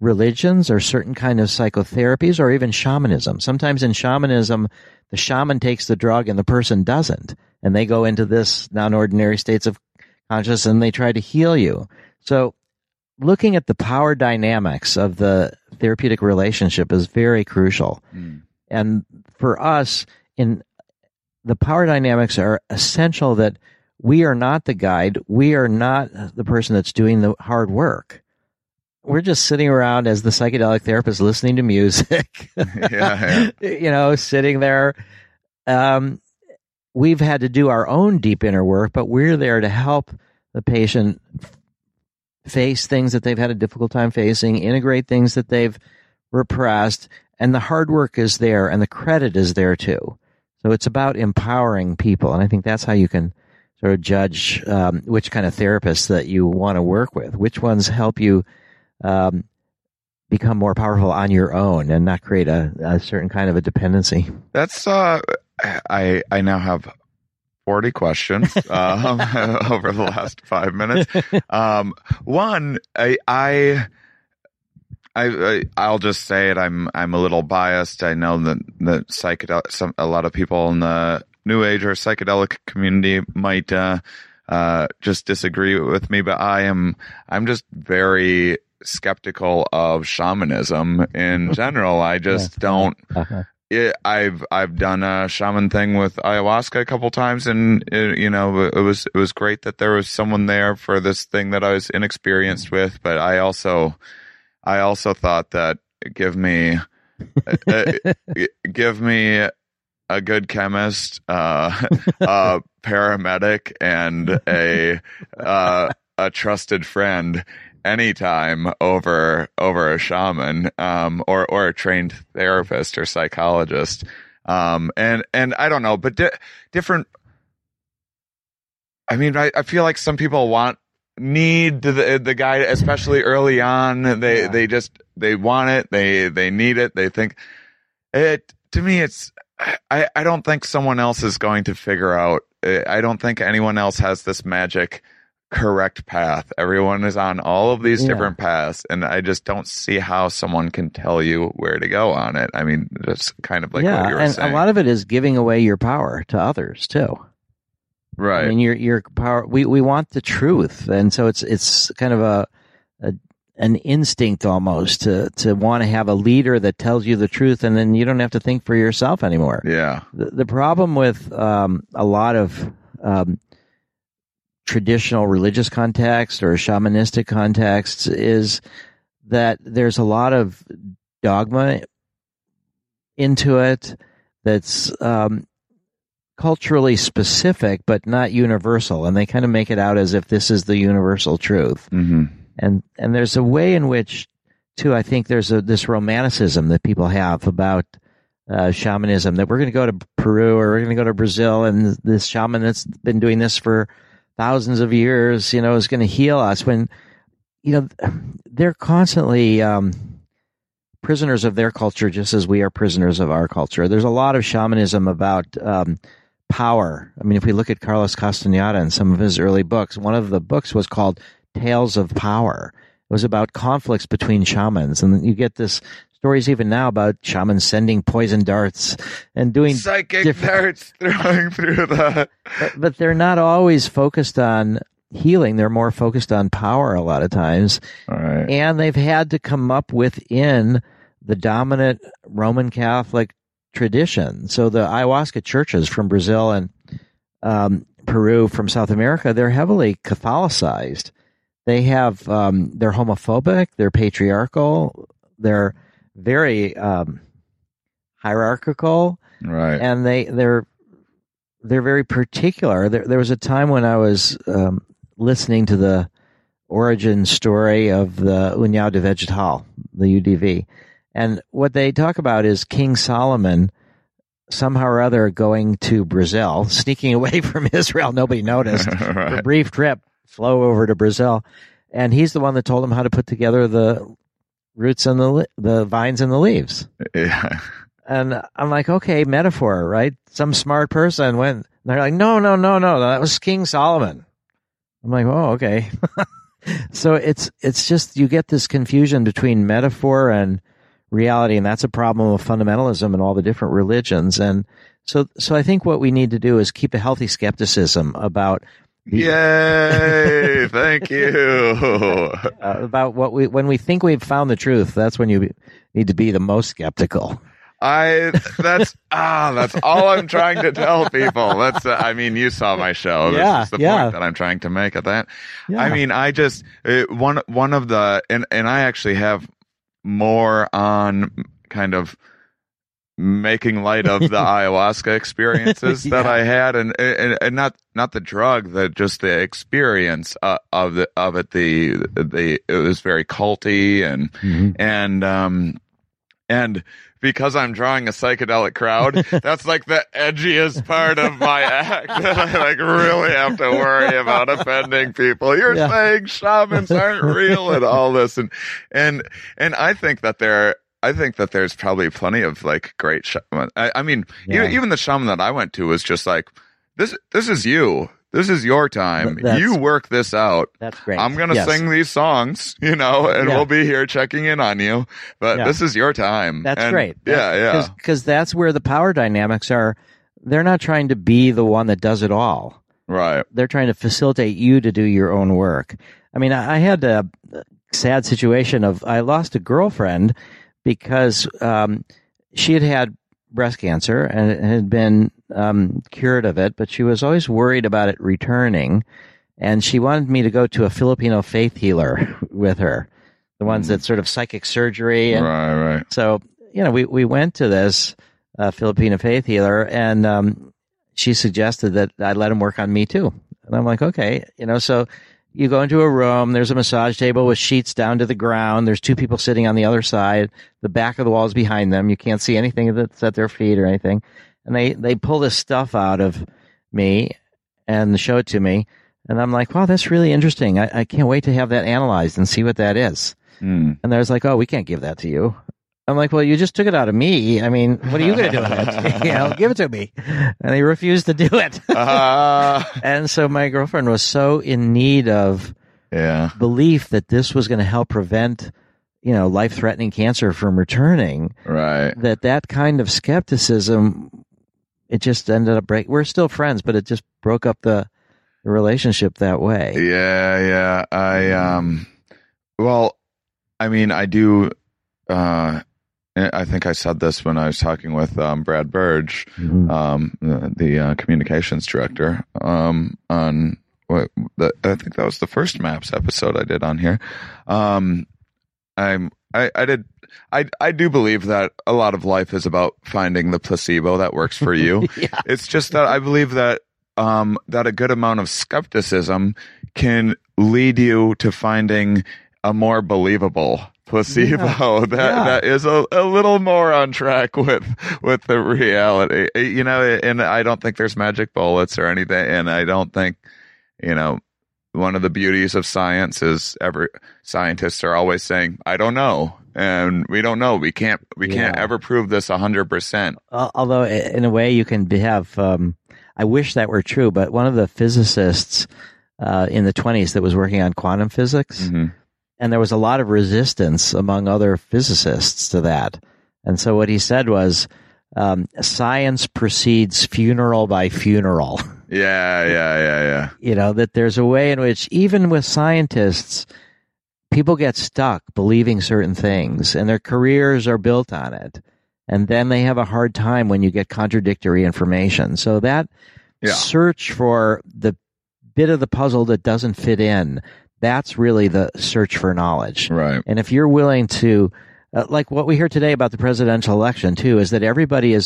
religions or certain kind of psychotherapies or even shamanism. Sometimes in shamanism, the shaman takes the drug and the person doesn't. And they go into this non-ordinary states of consciousness and they try to heal you. So looking at the power dynamics of the therapeutic relationship is very crucial. Mm. And for us, in the power dynamics are essential that we are not the guide. We are not the person that's doing the hard work. We're just sitting around as the psychedelic therapist listening to music, you know, sitting there. We've had to do our own deep inner work, but we're there to help the patient face things that they've had a difficult time facing, integrate things that they've repressed, and the hard work is there and the credit is there too. So it's about empowering people, and I think that's how you can sort of judge which kind of therapists that you want to work with, which ones help you become more powerful on your own and not create a certain kind of a dependency. That's I now have 40 questions over the last 5 minutes. One, I'll just say it. I'm a little biased. I know that the a lot of people in the New Age or psychedelic community might just disagree with me, but I'm just very skeptical of shamanism in general. I just don't. I've done a shaman thing with ayahuasca a couple times, and it was great that there was someone there for this thing that I was inexperienced with. But I also thought that give me a good chemist, a paramedic, and a trusted friend anytime over a shaman, or a trained therapist or psychologist. And I don't know, but different. I mean, I feel like some people need the guy, especially early on. They want it. They need it. They think it. To me, it's, I don't think someone else is going to figure out. I don't think anyone else has this magic correct path. Everyone is on all of these different paths, and I just don't see how someone can tell you where to go on it. I mean, that's kind of like what you were saying. A lot of it is giving away your power to others too. Right. I mean, your power. We want the truth, and so it's kind of an instinct almost to want to have a leader that tells you the truth, and then you don't have to think for yourself anymore. Yeah. The problem with a lot of traditional religious context or shamanistic contexts is that there's a lot of dogma into it that's culturally specific but not universal, and they kind of make it out as if this is the universal truth. Mm-hmm. And there's a way in which, too, I think there's this romanticism that people have about shamanism, that we're going to go to Peru or we're going to go to Brazil, and this shaman that's been doing this for thousands of years, is going to heal us, when, they're constantly prisoners of their culture just as we are prisoners of our culture. There's a lot of shamanism about power. I mean, if we look at Carlos Castaneda and some of his early books, one of the books was called Tales of Power. It was about conflicts between shamans, and you get this stories even now about shamans sending poison darts and doing psychic darts throwing through the... But they're not always focused on healing. They're more focused on power a lot of times. All right. And they've had to come up within the dominant Roman Catholic tradition. So the ayahuasca churches from Brazil and Peru from South America, they're heavily Catholicized. They have... they're homophobic. They're patriarchal. They're... very hierarchical, right? And they're very particular. There was a time when I was listening to the origin story of the União de Vegetal, the UDV, and what they talk about is King Solomon somehow or other going to Brazil, sneaking away from Israel. Nobody noticed. Right. For a brief trip, flow over to Brazil, and he's the one that told him how to put together the roots and the vines and the leaves. Yeah. And I'm like, okay, metaphor, right? Some smart person went, and they're like, no, that was King Solomon. I'm like, oh, okay. So it's just, you get this confusion between metaphor and reality, and that's a problem of fundamentalism and all the different religions. And so I think what we need to do is keep a healthy skepticism about... Yay! Thank you. About when we think we've found the truth, that's when you need to be the most skeptical. That's all I'm trying to tell people. That's I mean, you saw my show. This is the point that I'm trying to make at that. Yeah. I mean, I just one of the and I actually have more on kind of making light of the ayahuasca experiences that I had, and not the drug, that just the experience of it. It was very culty, and and because I'm drawing a psychedelic crowd, that's like the edgiest part of my act, that I like really have to worry about offending people. You're saying shamans aren't real and all this, and I think that there's probably plenty of like great shaman. Even the shaman that I went to was just like, this is you. This is your time. You work this out. That's great. I'm going to sing these songs, and we'll be here checking in on you. But this is your time. That's great. Yeah. Because that's where the power dynamics are. They're not trying to be the one that does it all. Right. They're trying to facilitate you to do your own work. I mean, I had a sad situation of I lost a girlfriend because she had breast cancer and had been cured of it, but she was always worried about it returning, and she wanted me to go to a Filipino faith healer with her, the ones that sort of psychic surgery. And right. So, we went to this a Filipina faith healer, and she suggested that I let him work on me too. And I'm like, okay, you know, so you go into a room, there's a massage table with sheets down to the ground. There's two people sitting on the other side. The back of the wall is behind them. You can't see anything that's at their feet or anything. And they pull this stuff out of me and show it to me. And I'm like, wow, that's really interesting. I can't wait to have that analyzed and see what that is. Mm. And there's like, oh, we can't give that to you. I'm like, well, you just took it out of me. I mean, what are you going to do with it? You know, give it to me. And he refused to do it. And so my girlfriend was so in need of belief that this was going to help prevent, you know, life-threatening cancer from returning. Right. That kind of skepticism, it just ended up breaking. We're still friends, but it just broke up the relationship that way. Yeah. I think I said this when I was talking with Brad Burge, mm-hmm. the communications director, on I think that was the first Maps episode I did on here. I do believe that a lot of life is about finding the placebo that works for you. Yeah. It's just that I believe that that a good amount of skepticism can lead you to finding a more believable placebo that is a little more on track with the reality, you know. And I don't think there's magic bullets or anything, and I don't think, you know, one of the beauties of science is scientists are always saying, I don't know, and we don't know, we can't ever prove this 100%. Although in a way you can have I wish that were true, but one of the physicists in the 20s that was working on quantum physics, mm-hmm. And there was a lot of resistance among other physicists to that. And so what he said was, science proceeds funeral by funeral. Yeah. You know, that there's a way in which, even with scientists, people get stuck believing certain things, and their careers are built on it. And then they have a hard time when you get contradictory information. So that search for the bit of the puzzle that doesn't fit in, that's really the search for knowledge. Right. And if you're willing to, like what we hear today about the presidential election, too, is that not everybody,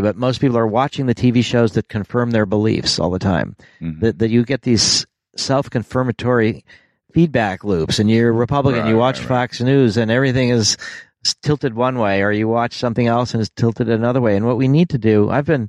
but most people are watching the TV shows that confirm their beliefs all the time, mm-hmm. that you get these self-confirmatory feedback loops, and you're Republican, you watch Fox News, and everything is tilted one way, or you watch something else and it's tilted another way. And what we need to do, I've been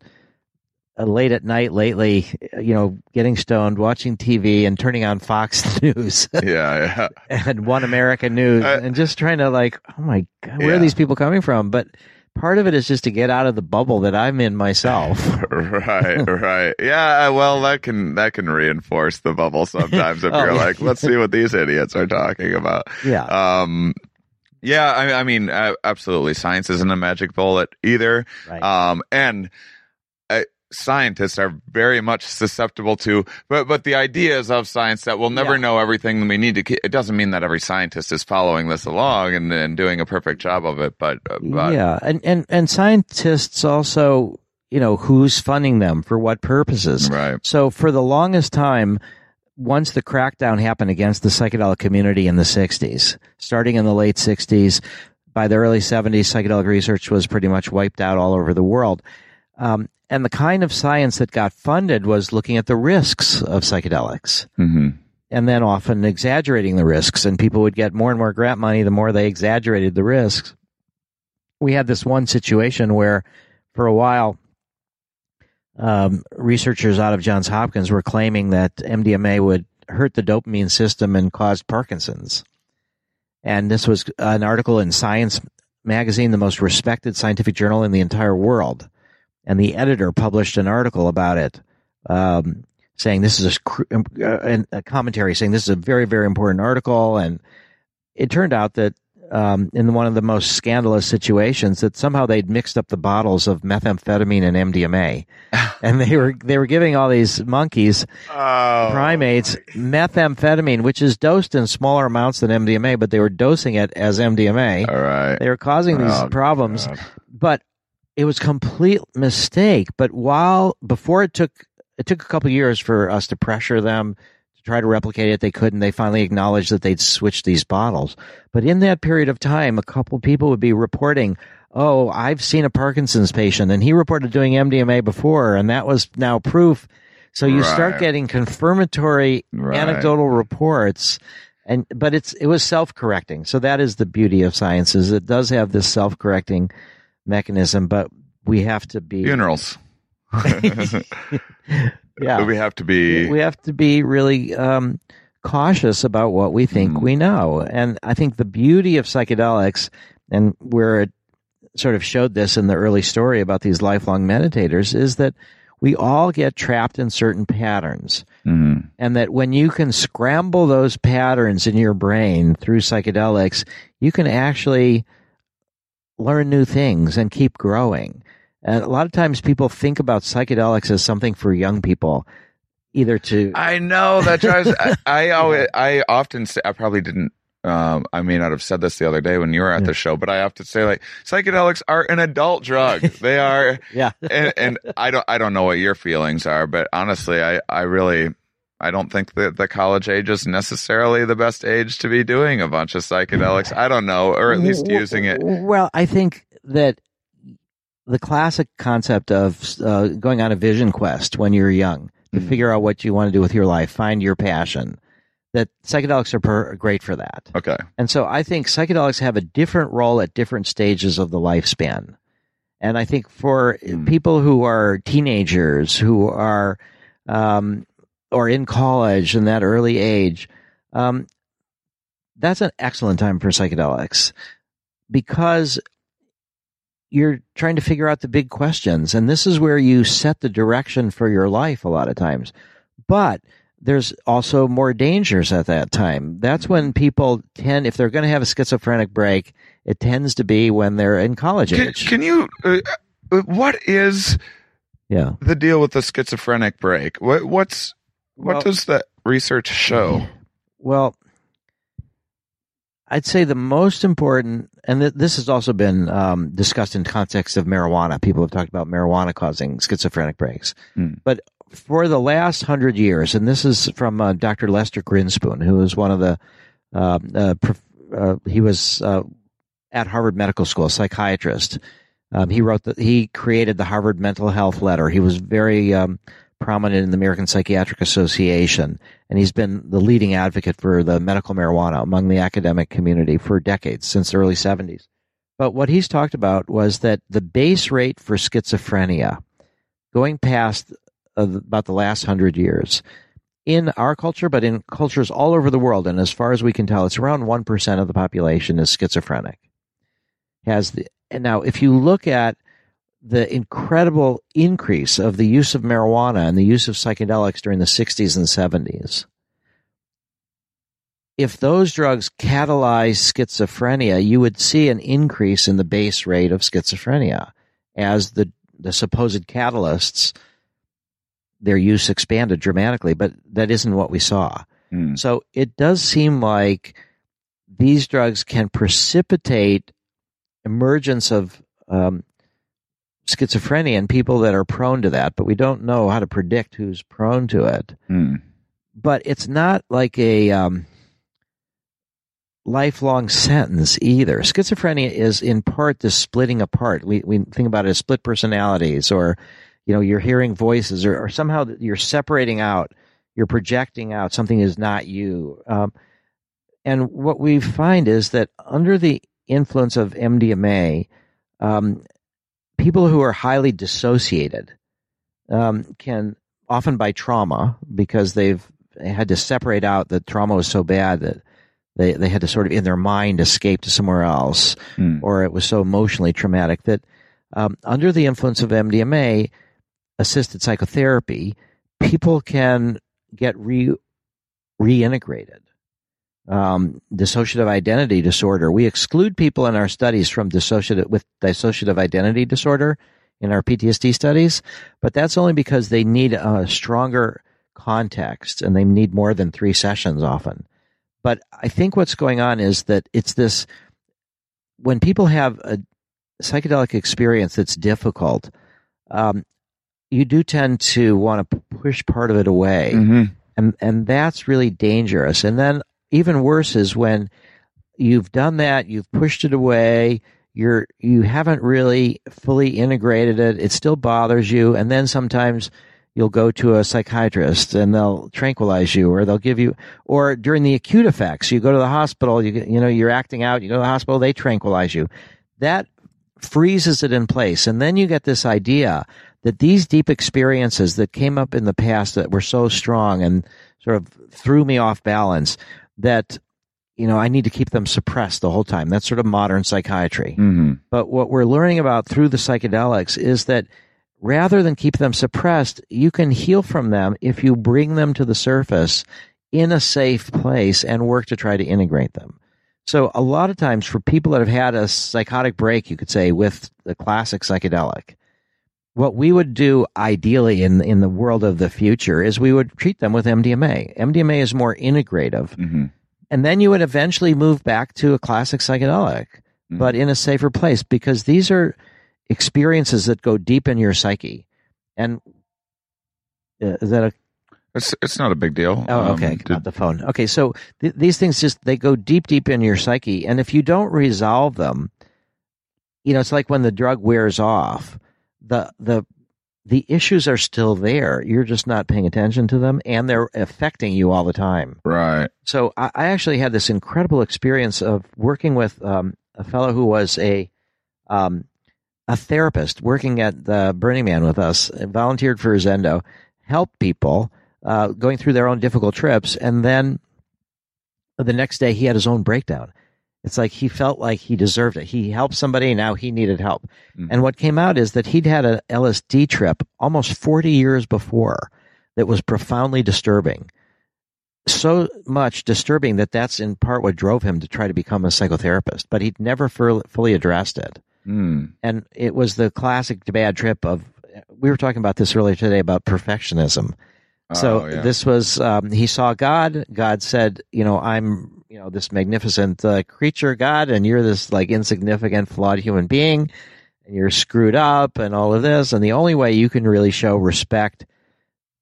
late at night lately, you know, getting stoned, watching TV, and turning on Fox News. And One American News, and just trying to like, oh my God, where are these people coming from? But part of it is just to get out of the bubble that I'm in myself. Right. Yeah, well, that can reinforce the bubble sometimes if you're like, let's see what these idiots are talking about. Yeah. I mean, absolutely. Science isn't a magic bullet either. Right. Scientists are very much susceptible to but the ideas of science that we'll never know everything we need to keep. It doesn't mean that every scientist is following this along and doing a perfect job of it, but and scientists also, you know, who's funding them for what purposes, right? So for the longest time, once the crackdown happened against the psychedelic community in the 60s, starting in the late 60s, by the early 70s, psychedelic research was pretty much wiped out all over the world. And the kind of science that got funded was looking at the risks of psychedelics, mm-hmm. and then often exaggerating the risks. And people would get more and more grant money the more they exaggerated the risks. We had this one situation where, for a while, researchers out of Johns Hopkins were claiming that MDMA would hurt the dopamine system and cause Parkinson's. And this was an article in Science magazine, the most respected scientific journal in the entire world. And the editor published an article about it, saying this is a commentary, saying this is a very, very important article. And it turned out that in one of the most scandalous situations, that somehow they'd mixed up the bottles of methamphetamine and MDMA, and they were giving all these monkeys, primates, methamphetamine, which is dosed in smaller amounts than MDMA, but they were dosing it as MDMA. All right, they were causing these problems, God. But it was complete mistake. But before it took a couple of years for us to pressure them to try to replicate it. They couldn't. They finally acknowledged that they'd switched these bottles. But in that period of time, a couple people would be reporting, oh, I've seen a Parkinson's patient, and he reported doing MDMA before, and that was now proof. So you start getting confirmatory anecdotal reports, and but it was self-correcting. So that is the beauty of science, is it does have this self-correcting mechanism, but we have to be... Funerals. Yeah. We have to be really cautious about what we think we know. And I think the beauty of psychedelics, and where it sort of showed this in the early story about these lifelong meditators, is that we all get trapped in certain patterns. Mm-hmm. And that when you can scramble those patterns in your brain through psychedelics, you can actually learn new things and keep growing. And a lot of times people think about psychedelics as something for young people, either to... I know, that drives... I often say, I probably didn't, I may not have said this the other day when you were at the show, but I often say, like, psychedelics are an adult drug. They are... Yeah. And I don't know what your feelings are, but honestly, I really... I don't think that the college age is necessarily the best age to be doing a bunch of psychedelics. I don't know, or at least using it. Well, I think that... the classic concept of going on a vision quest when you're young to figure out what you want to do with your life, find your passion, that psychedelics are great for that. Okay. And so I think psychedelics have a different role at different stages of the lifespan. And I think for people who are teenagers, who are or in college in that early age, that's an excellent time for psychedelics, because you're trying to figure out the big questions. And this is where you set the direction for your life a lot of times. But there's also more dangers at that time. That's when people tend, if they're going to have a schizophrenic break, it tends to be when they're in college age. Can you, what is the deal with the schizophrenic break? What does that research show? Well, I'd say the most important, and this has also been discussed in context of marijuana. People have talked about marijuana causing schizophrenic breaks. Mm. But for the last 100 years, and this is from Dr. Lester Grinspoon, who was one of the, he was at Harvard Medical School, a psychiatrist. He created the Harvard Mental Health Letter. He was very prominent in the American Psychiatric Association, and he's been the leading advocate for the medical marijuana among the academic community for decades, since the early 70s. But what he's talked about was that the base rate for schizophrenia, going past about the last 100 years, in our culture, but in cultures all over the world, and as far as we can tell, it's around 1% of the population is schizophrenic. Now, if you look at the incredible increase of the use of marijuana and the use of psychedelics during the 60s and 70s, if those drugs catalyze schizophrenia, you would see an increase in the base rate of schizophrenia as the supposed catalysts, their use expanded dramatically, but that isn't what we saw. Mm. So it does seem like these drugs can precipitate emergence of schizophrenia and people that are prone to that, but we don't know how to predict who's prone to it. Mm. But it's not like a lifelong sentence either. Schizophrenia is in part this splitting apart. We think about it as split personalities, or you're hearing voices, or somehow you're separating out, you're projecting out something is not you. And what we find is that under the influence of MDMA, people who are highly dissociated can, often by trauma, because they've had to separate out, the trauma was so bad that they had to sort of in their mind escape to somewhere else, or it was so emotionally traumatic that under the influence of MDMA, assisted psychotherapy, people can get reintegrated. Dissociative identity disorder. We exclude people in our studies from dissociative identity disorder in our PTSD studies, but that's only because they need a stronger context and they need more than 3 sessions often. But I think what's going on is that it's this, when people have a psychedelic experience that's difficult, you do tend to want to push part of it away. Mm-hmm. And that's really dangerous. And then even worse is when you've done that, you've pushed it away, you haven't really fully integrated it. It still bothers you. And then sometimes you'll go to a psychiatrist and they'll tranquilize you, or they'll give you, or during the acute effects, you go to the hospital, you're acting out, you go to the hospital, they tranquilize you. That freezes it in place. And then you get this idea that these deep experiences that came up in the past that were so strong and sort of threw me off balance, that, I need to keep them suppressed the whole time. That's sort of modern psychiatry. Mm-hmm. But what we're learning about through the psychedelics is that rather than keep them suppressed, you can heal from them if you bring them to the surface in a safe place and work to try to integrate them. So a lot of times for people that have had a psychotic break, you could say, with the classic psychedelic, what we would do ideally in the world of the future is we would treat them with MDMA. MDMA is more integrative. Mm-hmm. And then you would eventually move back to a classic psychedelic, mm-hmm. but in a safer place, because these are experiences that go deep in your psyche. And is that it's not a big deal. Oh, okay. Got the phone. Okay. So these things they go deep, deep in your psyche. And if you don't resolve them, it's like when the drug wears off, the issues are still there. You're just not paying attention to them, and they're affecting you all the time. Right. So I actually had this incredible experience of working with a fellow who was a therapist working at the Burning Man with us, volunteered for Zendo, helped people going through their own difficult trips. And then the next day he had his own breakdown. It's like he felt like he deserved it. He helped somebody, now he needed help. Mm. And what came out is that he'd had an LSD trip almost 40 years before that was profoundly disturbing. So much disturbing that that's in part what drove him to try to become a psychotherapist. But he'd never fully addressed it. Mm. And it was the classic bad trip of, we were talking about this earlier today about perfectionism. So yeah. This was, he saw God. God said, I'm, this magnificent creature, God, and you're this like insignificant, flawed human being, and you're screwed up and all of this. And the only way you can really show respect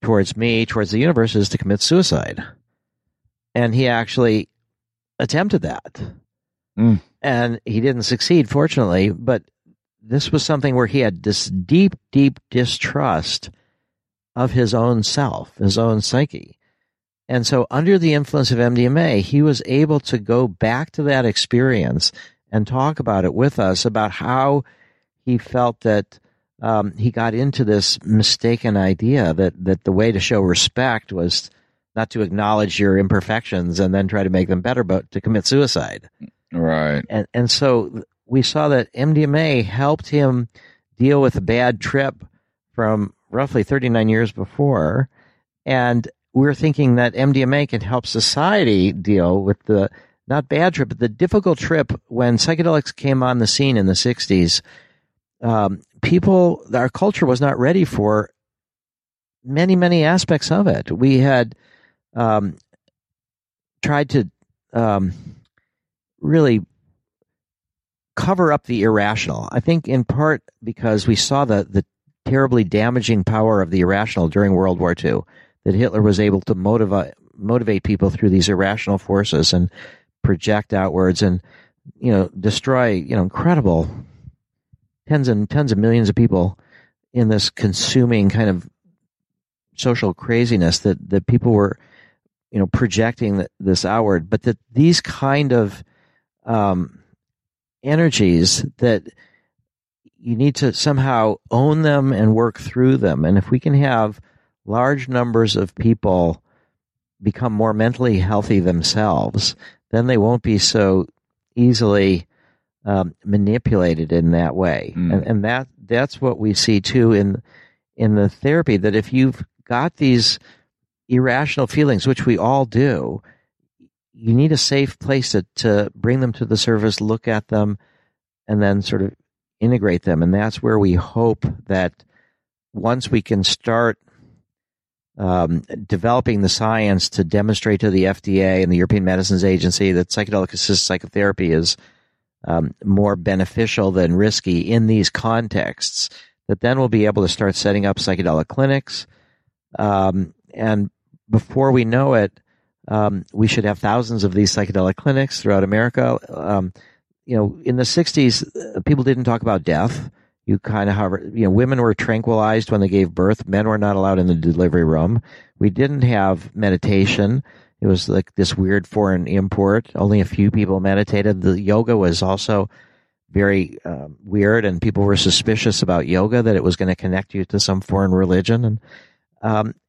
towards me, towards the universe, is to commit suicide. And he actually attempted that. Mm. And he didn't succeed, fortunately, but this was something where he had this deep, deep distrust of his own self, his own psyche. And so under the influence of MDMA, he was able to go back to that experience and talk about it with us, about how he felt that he got into this mistaken idea that the way to show respect was not to acknowledge your imperfections and then try to make them better, but to commit suicide. Right. And so we saw that MDMA helped him deal with a bad trip from roughly 39 years before. And we're thinking that MDMA can help society deal with the, not bad trip, but the difficult trip. When psychedelics came on the scene in the 60s, our culture was not ready for many, many aspects of it. We had tried to really cover up the irrational. I think in part because we saw the terribly damaging power of the irrational during World War II, that Hitler was able to motivate people through these irrational forces and project outwards and, destroy, incredible tens and tens of millions of people in this consuming kind of social craziness that people were, projecting this outward. But that these kind of energies that you need to somehow own them and work through them. And if we can have large numbers of people become more mentally healthy themselves, then they won't be so easily manipulated in that way. Mm. And that's what we see too in the therapy, that if you've got these irrational feelings, which we all do, you need a safe place to bring them to the surface, look at them, and then sort of integrate them. And that's where we hope that once we can start developing the science to demonstrate to the FDA and the European Medicines Agency that psychedelic-assisted psychotherapy is more beneficial than risky in these contexts, that then we'll be able to start setting up psychedelic clinics. And before we know it, we should have thousands of these psychedelic clinics throughout America. you know, in the 60s, people didn't talk about death. You kind of hover, you know, women were tranquilized when they gave birth. Men were not allowed in the delivery room. We didn't have meditation. It was like this weird foreign import. Only a few people meditated. The yoga was also very weird, and people were suspicious about yoga, that it was going to connect you to some foreign religion.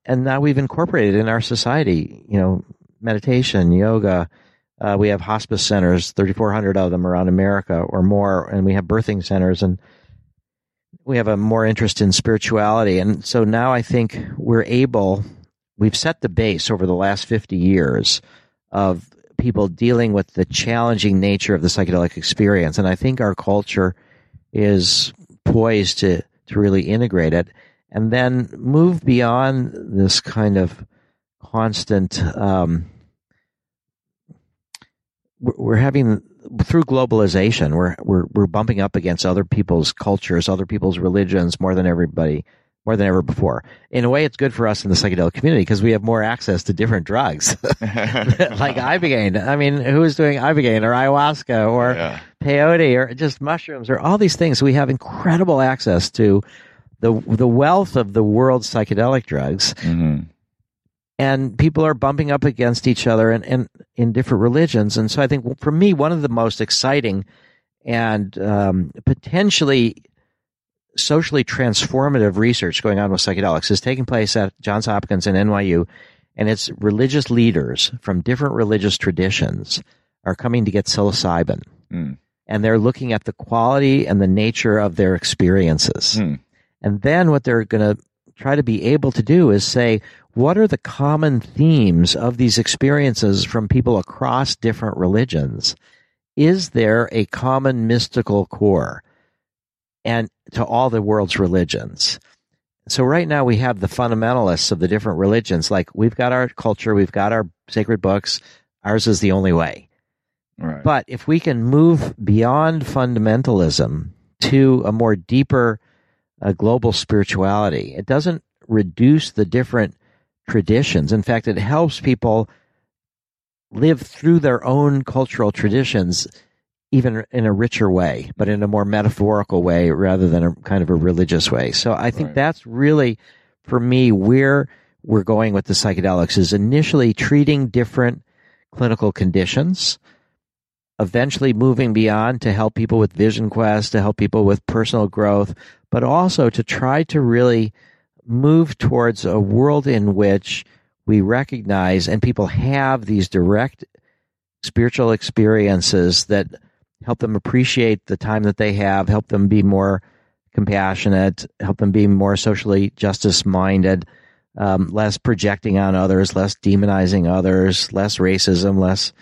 And now we've incorporated in our society, you know, meditation, yoga. We have hospice centers, 3,400 of them around America or more, and we have birthing centers, and we have a more interest in spirituality. And so now I think we've set the base over the last 50 years of people dealing with the challenging nature of the psychedelic experience. And I think our culture is poised to really integrate it and then move beyond this kind of constant, we're having, through globalization, we're bumping up against other people's cultures, other people's religions more than ever before. In a way, it's good for us in the psychedelic community because we have more access to different drugs, like ibogaine. I mean, who is doing ibogaine or ayahuasca or peyote or just mushrooms or all these things? We have incredible access to the wealth of the world's psychedelic drugs. Mm-hmm. And people are bumping up against each other and in different religions. And so I think, for me, one of the most exciting and potentially socially transformative research going on with psychedelics is taking place at Johns Hopkins and NYU. And it's religious leaders from different religious traditions are coming to get psilocybin. Mm. And they're looking at the quality and the nature of their experiences. Mm. And then what they're going to try to be able to do is say, what are the common themes of these experiences from people across different religions? Is there a common mystical core and to all the world's religions? So right now we have the fundamentalists of the different religions. Like, we've got our culture, we've got our sacred books. Ours is the only way. Right. But if we can move beyond fundamentalism to a more deeper global spirituality, it doesn't reduce the different traditions. In fact, it helps people live through their own cultural traditions even in a richer way, but in a more metaphorical way rather than a kind of a religious way. So I think that's really, for me, where we're going with the psychedelics is initially treating different clinical conditions, eventually moving beyond to help people with vision quest, to help people with personal growth, but also to try to really move towards a world in which we recognize and people have these direct spiritual experiences that help them appreciate the time that they have, help them be more compassionate, help them be more socially justice-minded, less projecting on others, less demonizing others, less racism, less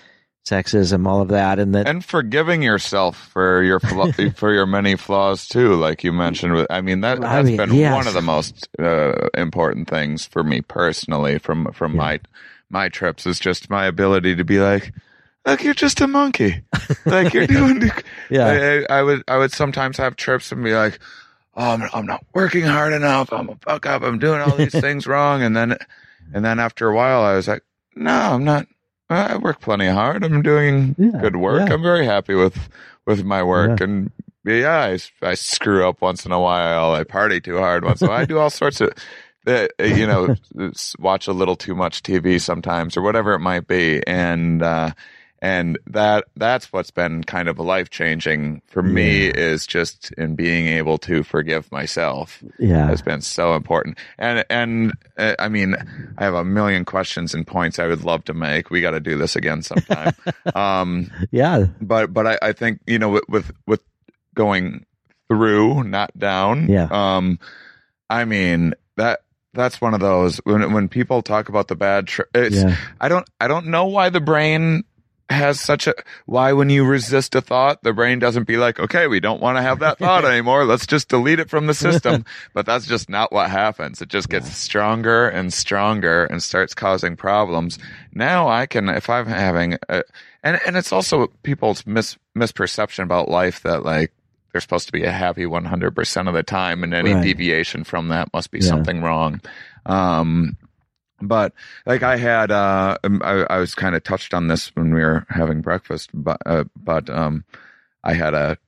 sexism, all of that, and forgiving yourself for your for your many flaws too, like you mentioned. I mean, that's been one of the most important things for me personally from my trips is just my ability to be like, look, you're just a monkey, like you're doing. I would sometimes have trips and be like, oh, I'm not working hard enough. I'm a fuck up. I'm doing all these things wrong, and then after a while, I was like, no, I'm not. I work plenty hard. I'm doing good work. Yeah. I'm very happy with my work. Yeah. And I screw up once in a while. I party too hard once in a while. I do all sorts of, watch a little too much TV sometimes or whatever it might be. And that's what's been kind of life-changing for me is just in being able to forgive myself. Yeah. Has been so important. And I mean, I have a million questions and points I would love to make. We got to do this again sometime. Yeah. But I think, you know, with going through, not down. Yeah. I mean, that's one of those when people talk about the bad I don't know why the brain has such a why when you resist a thought the brain doesn't be like, okay, we don't want to have that thought anymore, let's just delete it from the system. But that's just not what happens. It just gets stronger and stronger and starts causing problems. Now I can, if I'm having and it's also people's misperception about life that like they're supposed to be a happy 100% of the time and any deviation from that must be something wrong. But like I had, I was kind of touched on this when we were having breakfast, but I had a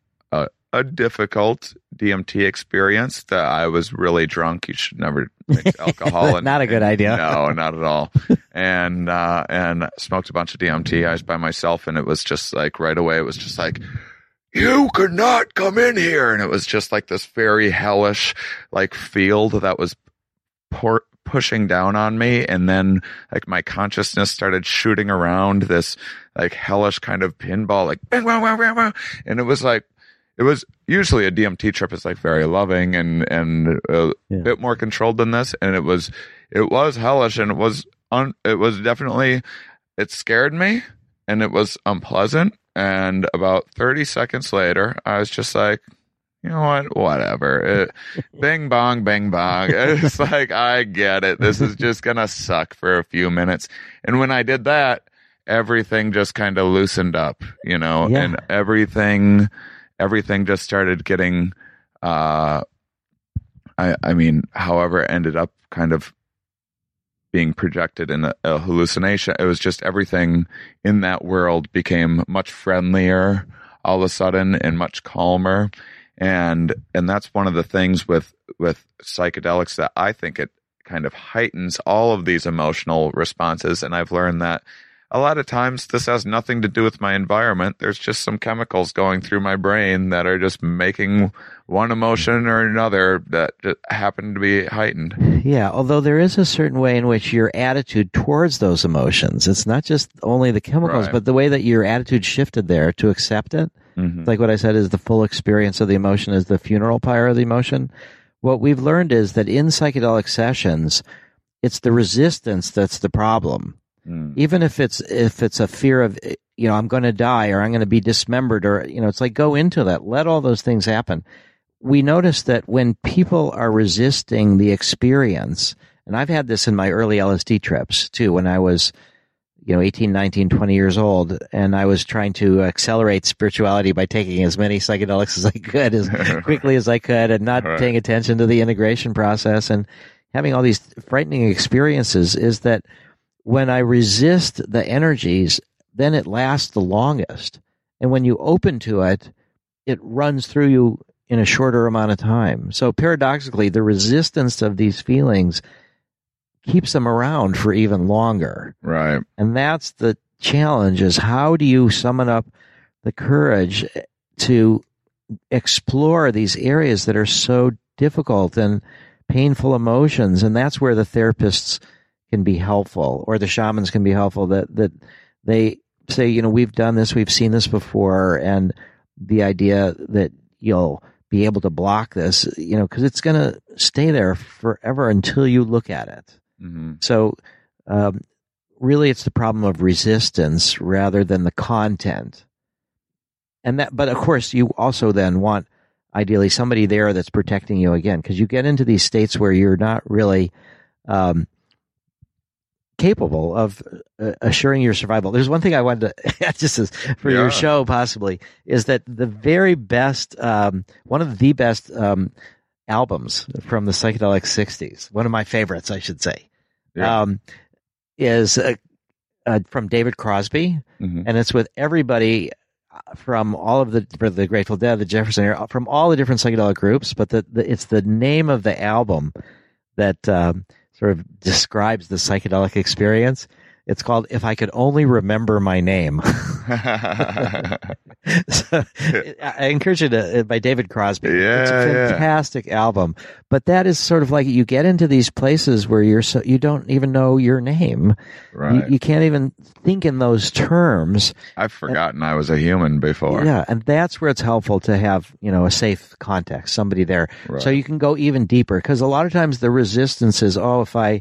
difficult DMT experience that I was really drunk. You should never mix alcohol. And, not a good idea. No, not at all. And smoked a bunch of DMT. I was by myself, and it was just like right away, it was just like, you could not come in here. And it was just like this very hellish, like field that was pushing down on me. And then like my consciousness started shooting around this like hellish kind of pinball, like, bang, wow, wow, wow, wow. And it was like, it was usually a DMT trip is like very loving and a bit more controlled than this. And it was hellish, and it was definitely, it scared me and it was unpleasant. And about 30 seconds later, I was just like, you know what, whatever. Bing, bong, bing, bong. It's like, I get it. This is just going to suck for a few minutes. And when I did that, everything just kind of loosened up, you know, and everything just started getting, I mean, however it ended up kind of being projected in a hallucination. It was just everything in that world became much friendlier all of a sudden and much calmer. And that's one of the things with psychedelics that I think it kind of heightens all of these emotional responses. And I've learned that a lot of times this has nothing to do with my environment. There's just some chemicals going through my brain that are just making one emotion or another that just happen to be heightened. Yeah, although there is a certain way in which your attitude towards those emotions, it's not just only the chemicals, but the way that your attitude shifted there to accept it. Mm-hmm. Like what I said is the full experience of the emotion is the funeral pyre of the emotion. What we've learned is that in psychedelic sessions, it's the resistance that's the problem. Even if it's a fear of, you know, I'm going to die or I'm going to be dismembered or, you know, it's like go into that. Let all those things happen. We notice that when people are resisting the experience, and I've had this in my early LSD trips too, when I was, you know, 18, 19, 20 years old, and I was trying to accelerate spirituality by taking as many psychedelics as I could, as quickly as I could, and not paying attention to the integration process and having all these frightening experiences is that when I resist the energies, then it lasts the longest. And when you open to it, it runs through you in a shorter amount of time. So paradoxically, the resistance of these feelings keeps them around for even longer. Right. And that's the challenge, is how do you summon up the courage to explore these areas that are so difficult and painful emotions? And that's where the therapists can be helpful, or the shamans can be helpful, that they say, you know, we've done this, we've seen this before, and the idea that you'll be able to block this, you know, because it's going to stay there forever until you look at it. Mm-hmm. So really it's the problem of resistance rather than the content. And that, but of course you also then want ideally somebody there that's protecting you again, because you get into these states where you're not really capable of assuring your survival. There's one thing I wanted to just as for your show possibly is that the very best, one of the best albums from the psychedelic 60s, one of my favorites, I should say, is from David Crosby, and it's with everybody from all of the Grateful Dead, the Jefferson Air, from all the different psychedelic groups, but it's the name of the album that sort of describes the psychedelic experience. It's called If I Could Only Remember My Name. So, I encourage you to, by David Crosby. Yeah, it's a fantastic album. But that is sort of like you get into these places where you're so you don't even know your name. Right. You can't even think in those terms. I've forgotten I was a human before. Yeah, and that's where it's helpful to have, you know, a safe context, somebody there. Right. So you can go even deeper, because a lot of times the resistance is, oh, if I,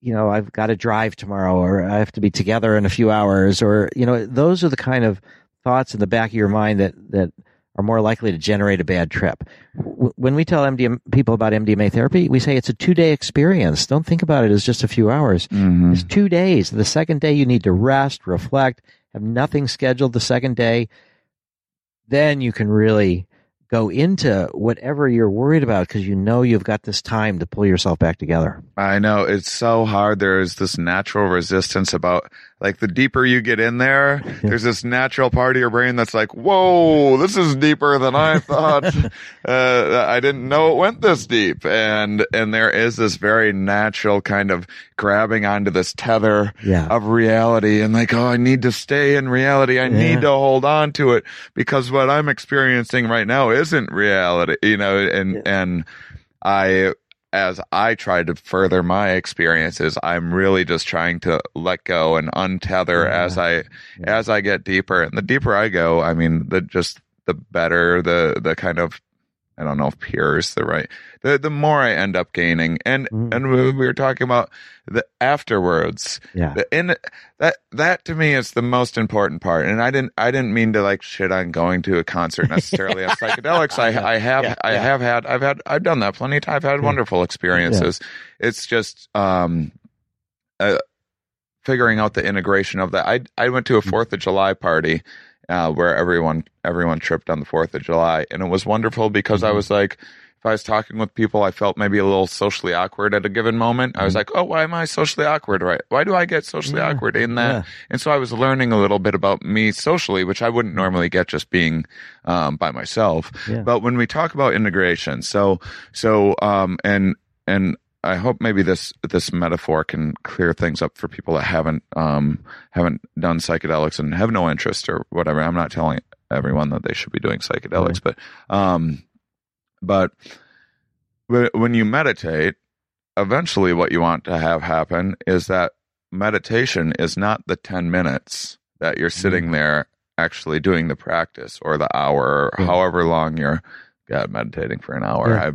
you know, I've got to drive tomorrow, or I have to be together in a few hours, or, you know, those are the kind of thoughts in the back of your mind that are more likely to generate a bad trip. When we tell people about MDMA therapy, we say it's a 2-day experience. Don't think about it as just a few hours. Mm-hmm. It's 2 days. The second day, you need to rest, reflect, have nothing scheduled the second day. Then you can really go into whatever you're worried about, because you know you've got this time to pull yourself back together. I know. It's so hard. There is this natural resistance about Like the deeper you get in there, there's this natural part of your brain that's like, whoa, this is deeper than I thought. I didn't know it went this deep. And there is this very natural kind of grabbing onto this tether of reality and like, oh, I need to stay in reality. I need to hold on to it because what I'm experiencing right now isn't reality, you know, and as I try to further my experiences, I'm really just trying to let go and untether as I get deeper. And the deeper I go, I mean, the better the kind of, I don't know if pure is the right, the more I end up gaining. And we were talking about the afterwards. Yeah. That to me is the most important part. And I didn't mean to like shit on going to a concert necessarily of psychedelics. I've done that plenty of time. I've had wonderful experiences. Yeah. It's just, figuring out the integration of that. I went to a 4th of July party, where everyone tripped on the 4th of July. And it was wonderful because I was like, if I was talking with people, I felt maybe a little socially awkward at a given moment. I was like, oh, why am I socially awkward? Right? Why do I get socially awkward in that? Yeah. And so I was learning a little bit about me socially, which I wouldn't normally get just being by myself. Yeah. But when we talk about integration, and I hope maybe this metaphor can clear things up for people that haven't done psychedelics and have no interest or whatever. I'm not telling everyone that they should be doing psychedelics, but when you meditate, eventually what you want to have happen is that meditation is not the 10 minutes that you're sitting there actually doing the practice or the hour or however long you're meditating for an hour. Yeah.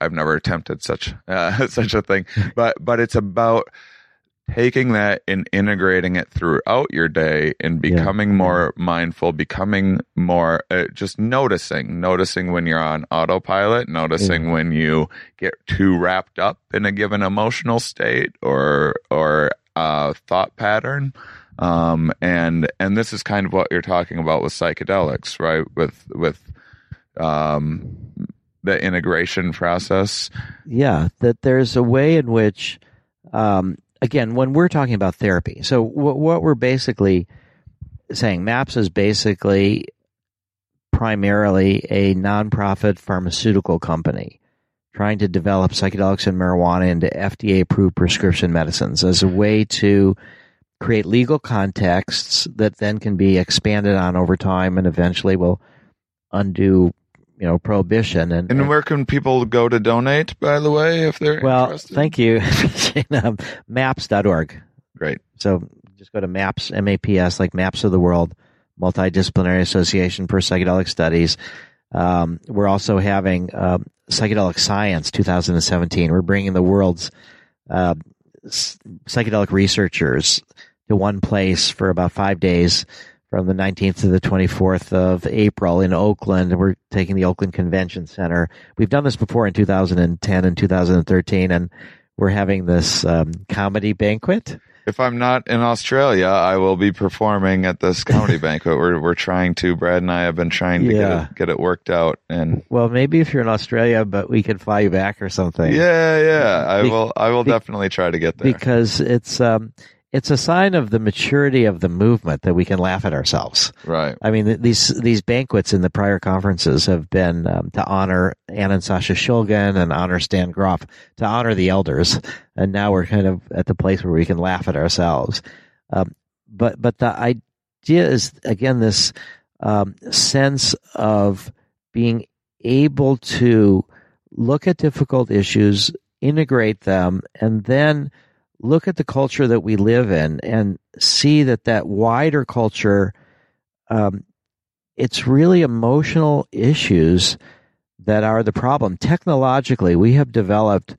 I've never attempted such a thing, but it's about taking that and integrating it throughout your day and becoming more mindful, becoming more just noticing when you're on autopilot, noticing when you get too wrapped up in a given emotional state or thought pattern. And this is kind of what you're talking about with psychedelics, right? With the integration process. Yeah, that there's a way in which, again, when we're talking about therapy, so what we're basically saying, MAPS is basically primarily a nonprofit pharmaceutical company trying to develop psychedelics and marijuana into FDA-approved prescription medicines as a way to create legal contexts that then can be expanded on over time and eventually will undo prohibition. And where can people go to donate, by the way, if they're interested? Thank you. MAPS.org. Great. So just go to MAPS, M-A-P-S, like Maps of the World, Multidisciplinary Association for Psychedelic Studies. We're also having Psychedelic Science 2017. We're bringing the world's psychedelic researchers to one place for about 5 days from the 19th to the 24th of April in Oakland. We're taking the Oakland Convention Center. We've done this before in 2010 and 2013, and we're having this comedy banquet. If I'm not in Australia, I will be performing at this comedy banquet. We're trying to, Brad and I have been trying to get it worked out. And well, maybe if you're in Australia, but we could fly you back or something. Yeah. I will definitely try to get there. Because it's a sign of the maturity of the movement that we can laugh at ourselves. Right. I mean, these banquets in the prior conferences have been to honor Ann and Sasha Shulgin and honor Stan Grof, to honor the elders. And now we're kind of at the place where we can laugh at ourselves. But the idea is, again, this sense of being able to look at difficult issues, integrate them, and then look at the culture that we live in and see that wider culture, it's really emotional issues that are the problem. Technologically, we have developed,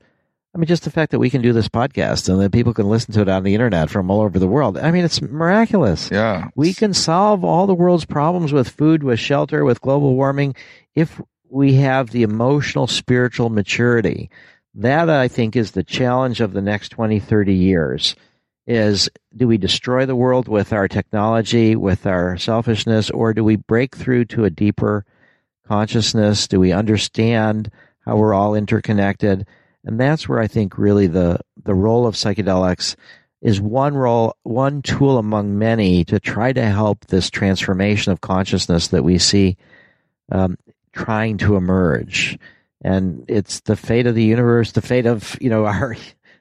I mean, just the fact that we can do this podcast and that people can listen to it on the internet from all over the world. I mean, it's miraculous. Yeah. We can solve all the world's problems with food, with shelter, with global warming, if we have the emotional, spiritual maturity. That, I think, is the challenge of the next 20, 30 years, is do we destroy the world with our technology, with our selfishness, or do we break through to a deeper consciousness? Do we understand how we're all interconnected? And that's where I think really the role of psychedelics is one tool among many to try to help this transformation of consciousness that we see trying to emerge. And it's the fate of the universe, the fate of, you know, our,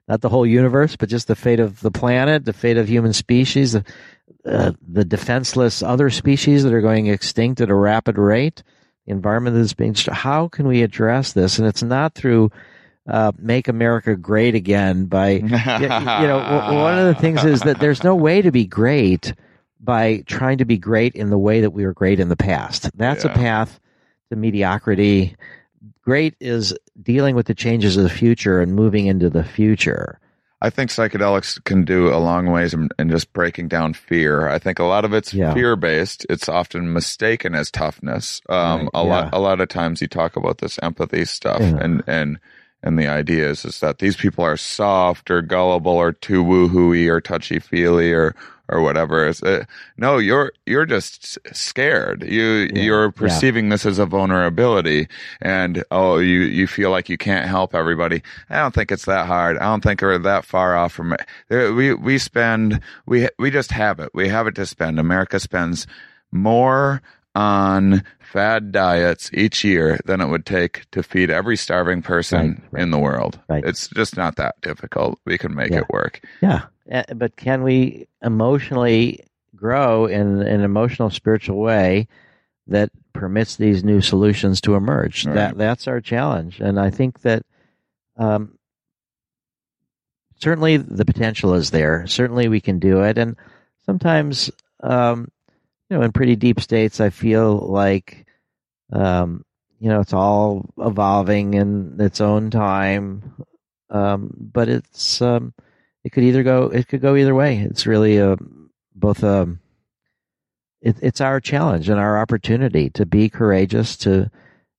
not the whole universe, but just the fate of the planet, the fate of human species, the defenseless other species that are going extinct at a rapid rate, the environment that is being, how can we address this? And it's not through make America great again by, you know, one of the things is that there's no way to be great by trying to be great in the way that we were great in the past. That's a path to mediocrity. Great is dealing with the changes of the future and moving into the future. I think psychedelics can do a long ways in just breaking down fear. I think a lot of it's fear-based. It's often mistaken as toughness. A lot of times you talk about this empathy stuff, and the idea is that these people are soft or gullible or too woo-hoo-y or touchy-feely or whatever. No, you're just scared. You're perceiving this as a vulnerability, and you feel like you can't help everybody. I don't think it's that hard. I don't think we're that far off from it. We just have it. We have it to spend. America spends more on fad diets each year than it would take to feed every starving person in the world. Right. It's just not that difficult. We can make it work. Yeah. But can we emotionally grow in an emotional, spiritual way that permits these new solutions to emerge? Right. That's our challenge. And I think that certainly the potential is there. Certainly we can do it. And sometimes, you know, in pretty deep states, I feel like, you know, it's all evolving in its own time. But it's... It could go either way. It's really it's our challenge and our opportunity to be courageous, to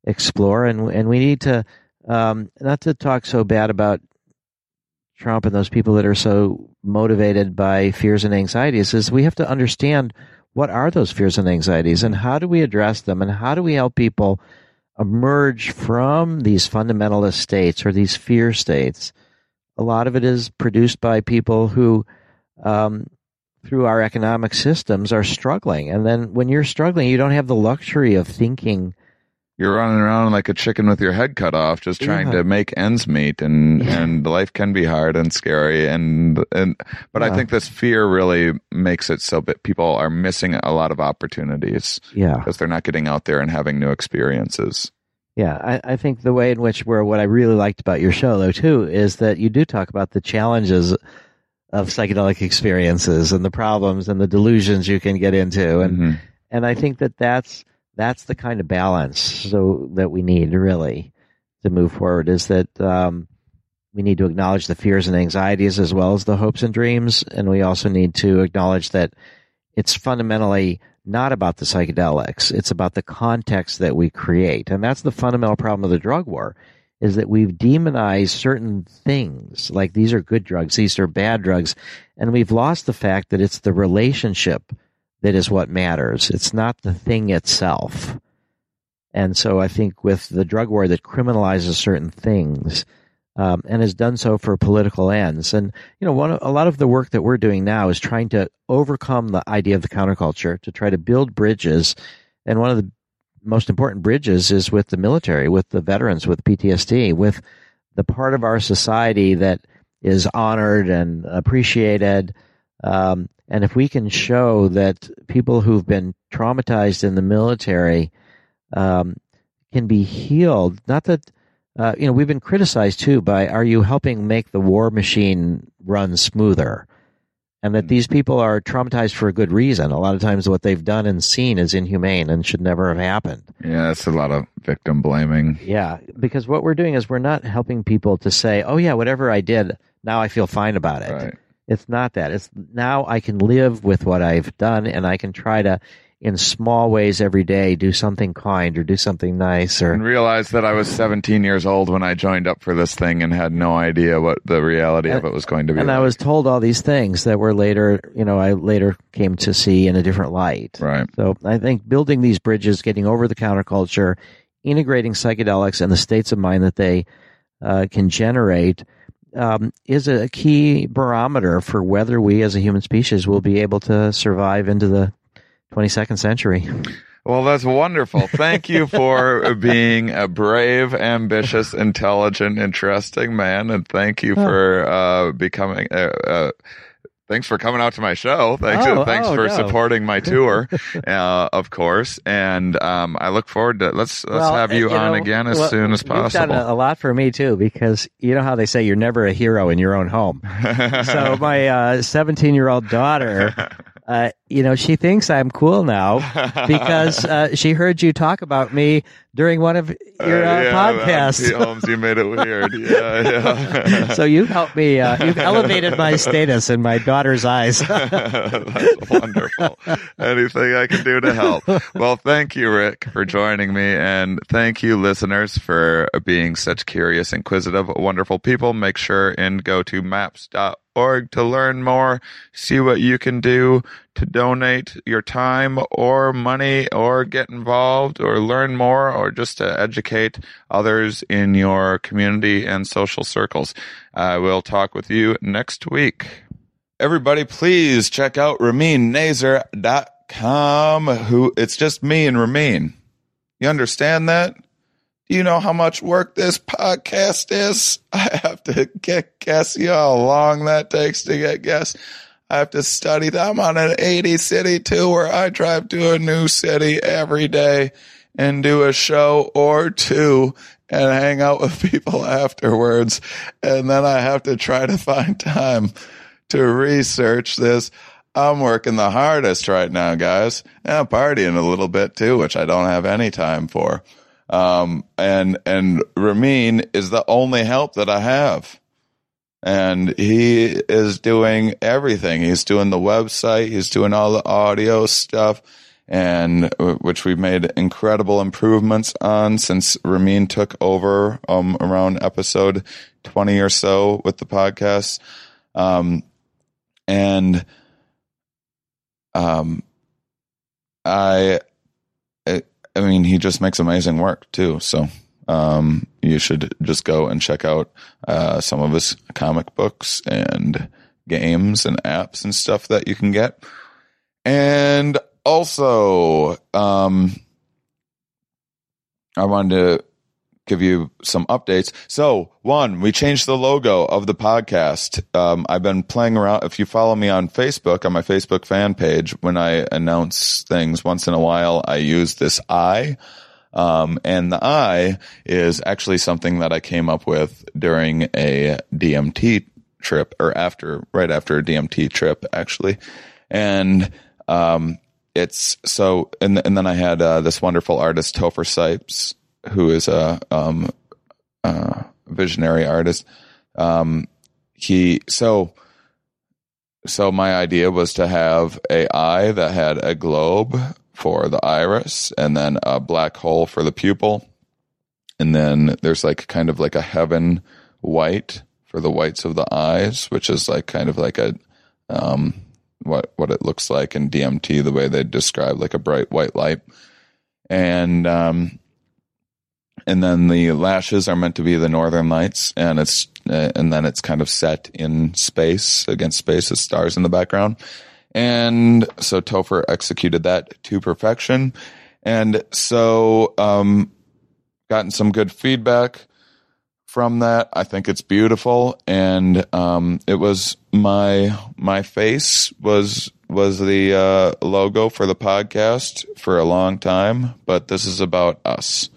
explore, and we need to not to talk so bad about Trump and those people that are so motivated by fears and anxieties. Is we have to understand what are those fears and anxieties, and how do we address them, and how do we help people emerge from these fundamentalist states or these fear states. A lot of it is produced by people who, through our economic systems, are struggling. And then when you're struggling, you don't have the luxury of thinking. You're running around like a chicken with your head cut off, just trying to make ends meet. And life can be hard and scary. But I think this fear really makes it so that people are missing a lot of opportunities. Yeah. Because they're not getting out there and having new experiences. Yeah, I think the way in which what I really liked about your show, though, too, is that you do talk about the challenges of psychedelic experiences and the problems and the delusions you can get into. And I think that that's the kind of balance that we need, really, to move forward, is that we need to acknowledge the fears and anxieties as well as the hopes and dreams. And we also need to acknowledge that it's fundamentally not about the psychedelics. It's about the context that we create. And that's the fundamental problem of the drug war, is that we've demonized certain things, like these are good drugs, these are bad drugs, and we've lost the fact that it's the relationship that is what matters. It's not the thing itself. And so I think with the drug war that criminalizes certain things, and has done so for political ends. And, you know, a lot of the work that we're doing now is trying to overcome the idea of the counterculture, to try to build bridges. And one of the most important bridges is with the military, with the veterans, with PTSD, with the part of our society that is honored and appreciated. And if we can show that people who've been traumatized in the military can be healed, not that... you know, we've been criticized, too, by, are you helping make the war machine run smoother? And that these people are traumatized for a good reason. A lot of times what they've done and seen is inhumane and should never have happened. Yeah, that's a lot of victim blaming. Yeah, because what we're doing is we're not helping people to say, oh, yeah, whatever I did, now I feel fine about it. Right. It's not that. It's now I can live with what I've done, and I can try to, in small ways every day, do something kind or do something nice. And realize that I was 17 years old when I joined up for this thing and had no idea what the reality of it was going to be. And I was told all these things that were later, you know, I later came to see in a different light. Right. So I think building these bridges, getting over the counterculture, integrating psychedelics and the states of mind that they can generate is a key barometer for whether we as a human species will be able to survive into the 22nd century. Well, that's wonderful. Thank you for being a brave, ambitious, intelligent, interesting man. And thank you for becoming thanks for coming out to my show. Thanks for supporting my tour, of course. And I look forward to let's have you on again as soon as possible. You've done a lot for me too, because you know how they say you're never a hero in your own home. So my 17-year-old daughter. You know, she thinks I'm cool now because she heard you talk about me during one of your podcasts. Holmes, you made it weird. Yeah. So you've helped me. You've elevated my status in my daughter's eyes. That's wonderful. Anything I can do to help. Well, thank you, Rick, for joining me. And thank you, listeners, for being such curious, inquisitive, wonderful people. Make sure and go to maps.org to learn more, see what you can do to donate your time or money or get involved or learn more or just to educate others in your community and social circles. I will talk with you next week. Everybody, please check out RaminNazer.com. It's just me and Ramin. You understand that? Do you know how much work this podcast is? I have to get guests. You know how long that takes to get guests? I have to study. I'm on an 80-city tour. I drive to a new city every day and do a show or two and hang out with people afterwards. And then I have to try to find time to research this. I'm working the hardest right now, guys. And I'm partying a little bit, too, which I don't have any time for. And Ramin is the only help that I have. And he is doing everything. He's doing the website. He's doing all the audio stuff, and which we've made incredible improvements on since Ramin took over around episode 20 or so with the podcast. I mean, he just makes amazing work too. So you should just go and check out some of his comic books and games and apps and stuff that you can get. And also, I wanted to give you some updates. So, one, we changed the logo of the podcast. I've been playing around. If you follow me on Facebook, on my Facebook fan page, when I announce things once in a while, I use this eye. And the eye is actually something that I came up with during a DMT trip, or right after a DMT trip, actually. And, it's so, and then I had, this wonderful artist, Topher Sipes, who is a visionary artist. So my idea was to have an eye that had a globe for the iris and then a black hole for the pupil. And then there's like kind of like a heaven white for the whites of the eyes, which is like kind of like a, what it looks like in DMT, the way they describe like a bright white light. And then the lashes are meant to be the northern lights, and then it's kind of set in space against space with stars in the background. And so Topher executed that to perfection. And so, gotten some good feedback from that. I think it's beautiful. And, it was my face was the, logo for the podcast for a long time, but this is about us.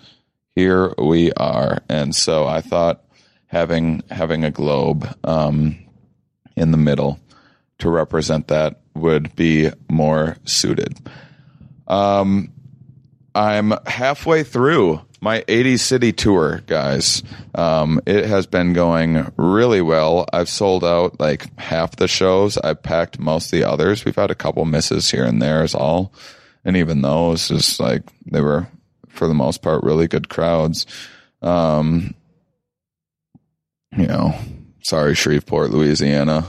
Here we are. And so I thought having a globe in the middle to represent that would be more suited. I'm halfway through my 80-city tour, guys. It has been going really well. I've sold out like half the shows. I've packed most of the others. We've had a couple misses here and there is all. And even those, just like they were, for the most part, really good crowds. You know, sorry, Shreveport, Louisiana,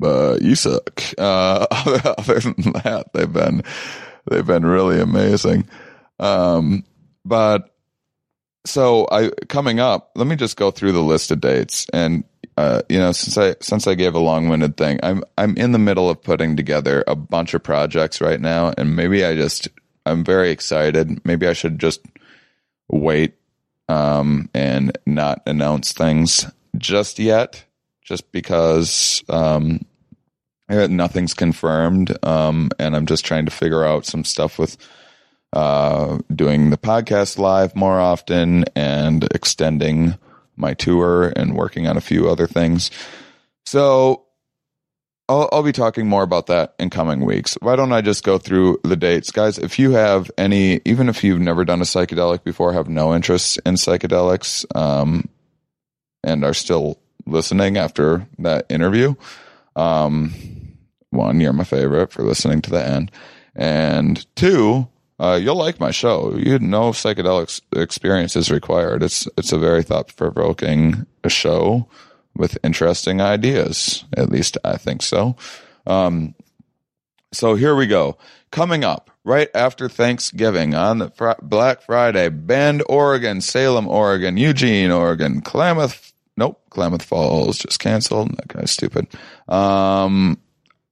but you suck. Other than that, they've been really amazing. But So coming up, let me just go through the list of dates. And since I gave a long-winded thing, I'm in the middle of putting together a bunch of projects right now, and I'm very excited. Maybe I should just wait and not announce things just yet, just because nothing's confirmed, and I'm just trying to figure out some stuff with doing the podcast live more often and extending my tour and working on a few other things. So I'll be talking more about that in coming weeks. Why don't I just go through the dates? Guys, if you have any, even if you've never done a psychedelic before, have no interest in psychedelics, and are still listening after that interview, one, you're my favorite for listening to the end. And two, you'll like my show. You know, psychedelic experience is required. It's a very thought-provoking show with interesting ideas. At least I think so. So here we go. Coming up right after Thanksgiving on the Black Friday, Bend, Oregon, Salem, Oregon, Eugene, Oregon, Klamath Falls just canceled. That guy's stupid.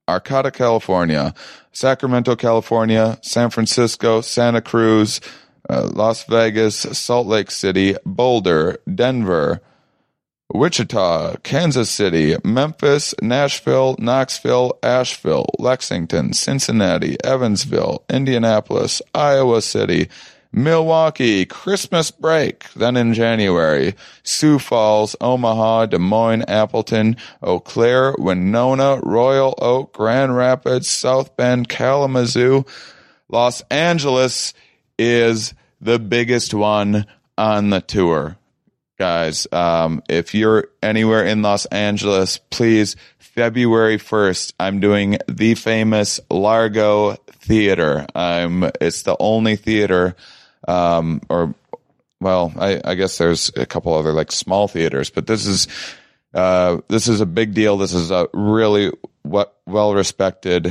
Arcata, California, Sacramento, California, San Francisco, Santa Cruz, Las Vegas, Salt Lake City, Boulder, Denver, Wichita, Kansas City, Memphis, Nashville, Knoxville, Asheville, Lexington, Cincinnati, Evansville, Indianapolis, Iowa City, Milwaukee, Christmas break, then in January, Sioux Falls, Omaha, Des Moines, Appleton, Eau Claire, Winona, Royal Oak, Grand Rapids, South Bend, Kalamazoo. Los Angeles is the biggest one on the tour. Guys, if you're anywhere in Los Angeles, please, February 1st, I'm doing the famous Largo Theater. It's the only theater. I guess there's a couple other like small theaters, but this is a big deal. This is a really well-respected,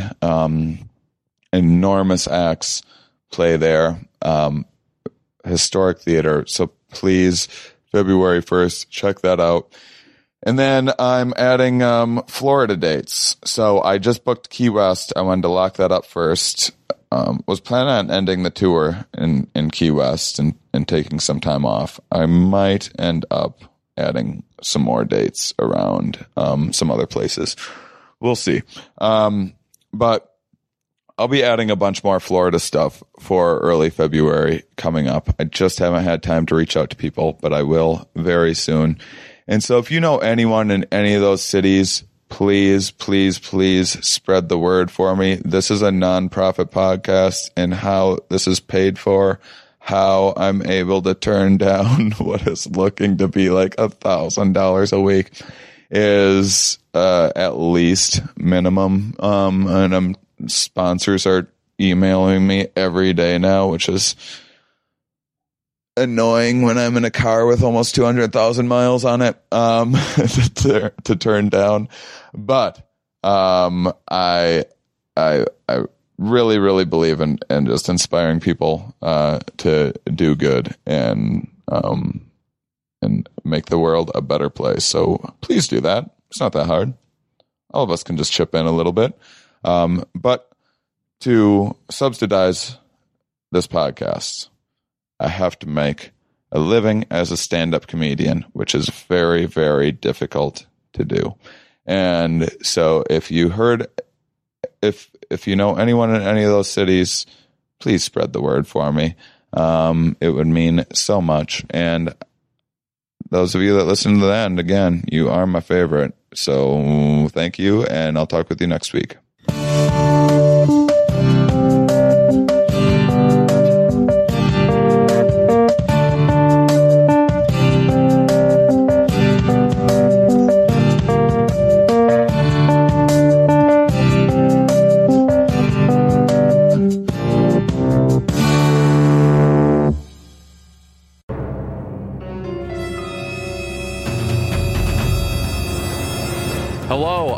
enormous acts play there, historic theater. So please, February 1st, check that out. And then I'm adding Florida dates. So I just booked Key West. I wanted to lock that up first. Was planning on ending the tour in Key West and taking some time off. I might end up adding some more dates around some other places. We'll see. But I'll be adding a bunch more Florida stuff for early February coming up. I just haven't had time to reach out to people, but I will very soon. And so if you know anyone in any of those cities, please, please, please spread the word for me. This is a nonprofit podcast, and how this is paid for, how I'm able to turn down what is looking to be like $1,000 a week is at least minimum. And sponsors are emailing me every day now, which is annoying when I'm in a car with almost 200,000 miles on it to turn down. But I really, really believe in just inspiring people to do good and make the world a better place. So please do that. It's not that hard. All of us can just chip in a little bit. But to subsidize this podcast, I have to make a living as a stand-up comedian, which is very, very difficult to do. And so if you know anyone in any of those cities, please spread the word for me. It would mean so much. And those of you that listen to the end, again, you are my favorite. So thank you, and I'll talk with you next week.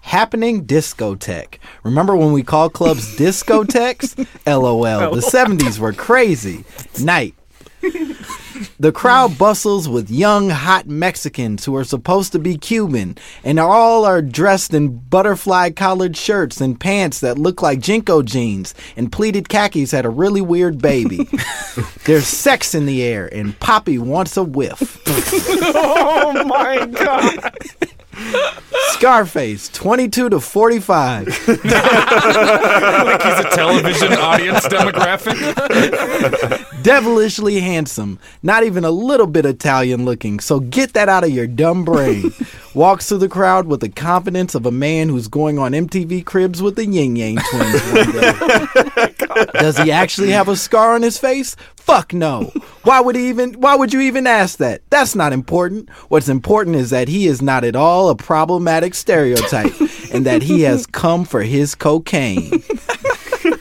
happening discotheque. Remember when we call clubs discotheques? LOL. The 70s were crazy. Night. The crowd bustles with young, hot Mexicans who are supposed to be Cuban, and all are dressed in butterfly collared shirts and pants that look like Jinko jeans, and pleated khakis had a really weird baby. There's sex in the air, and Poppy wants a whiff. Oh, my God. Scarface, 22 to 45. Like he's a television audience demographic. Devilishly handsome, not even a little bit Italian looking, so get that out of your dumb brain. Walks through the crowd with the confidence of a man who's going on MTV Cribs with the Yin Yang Twins one day. Does he actually have a scar on his face? Fuck no. Why would you even ask that? That's not important. What's important is that he is not at all a problematic stereotype and that he has come for his cocaine.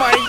my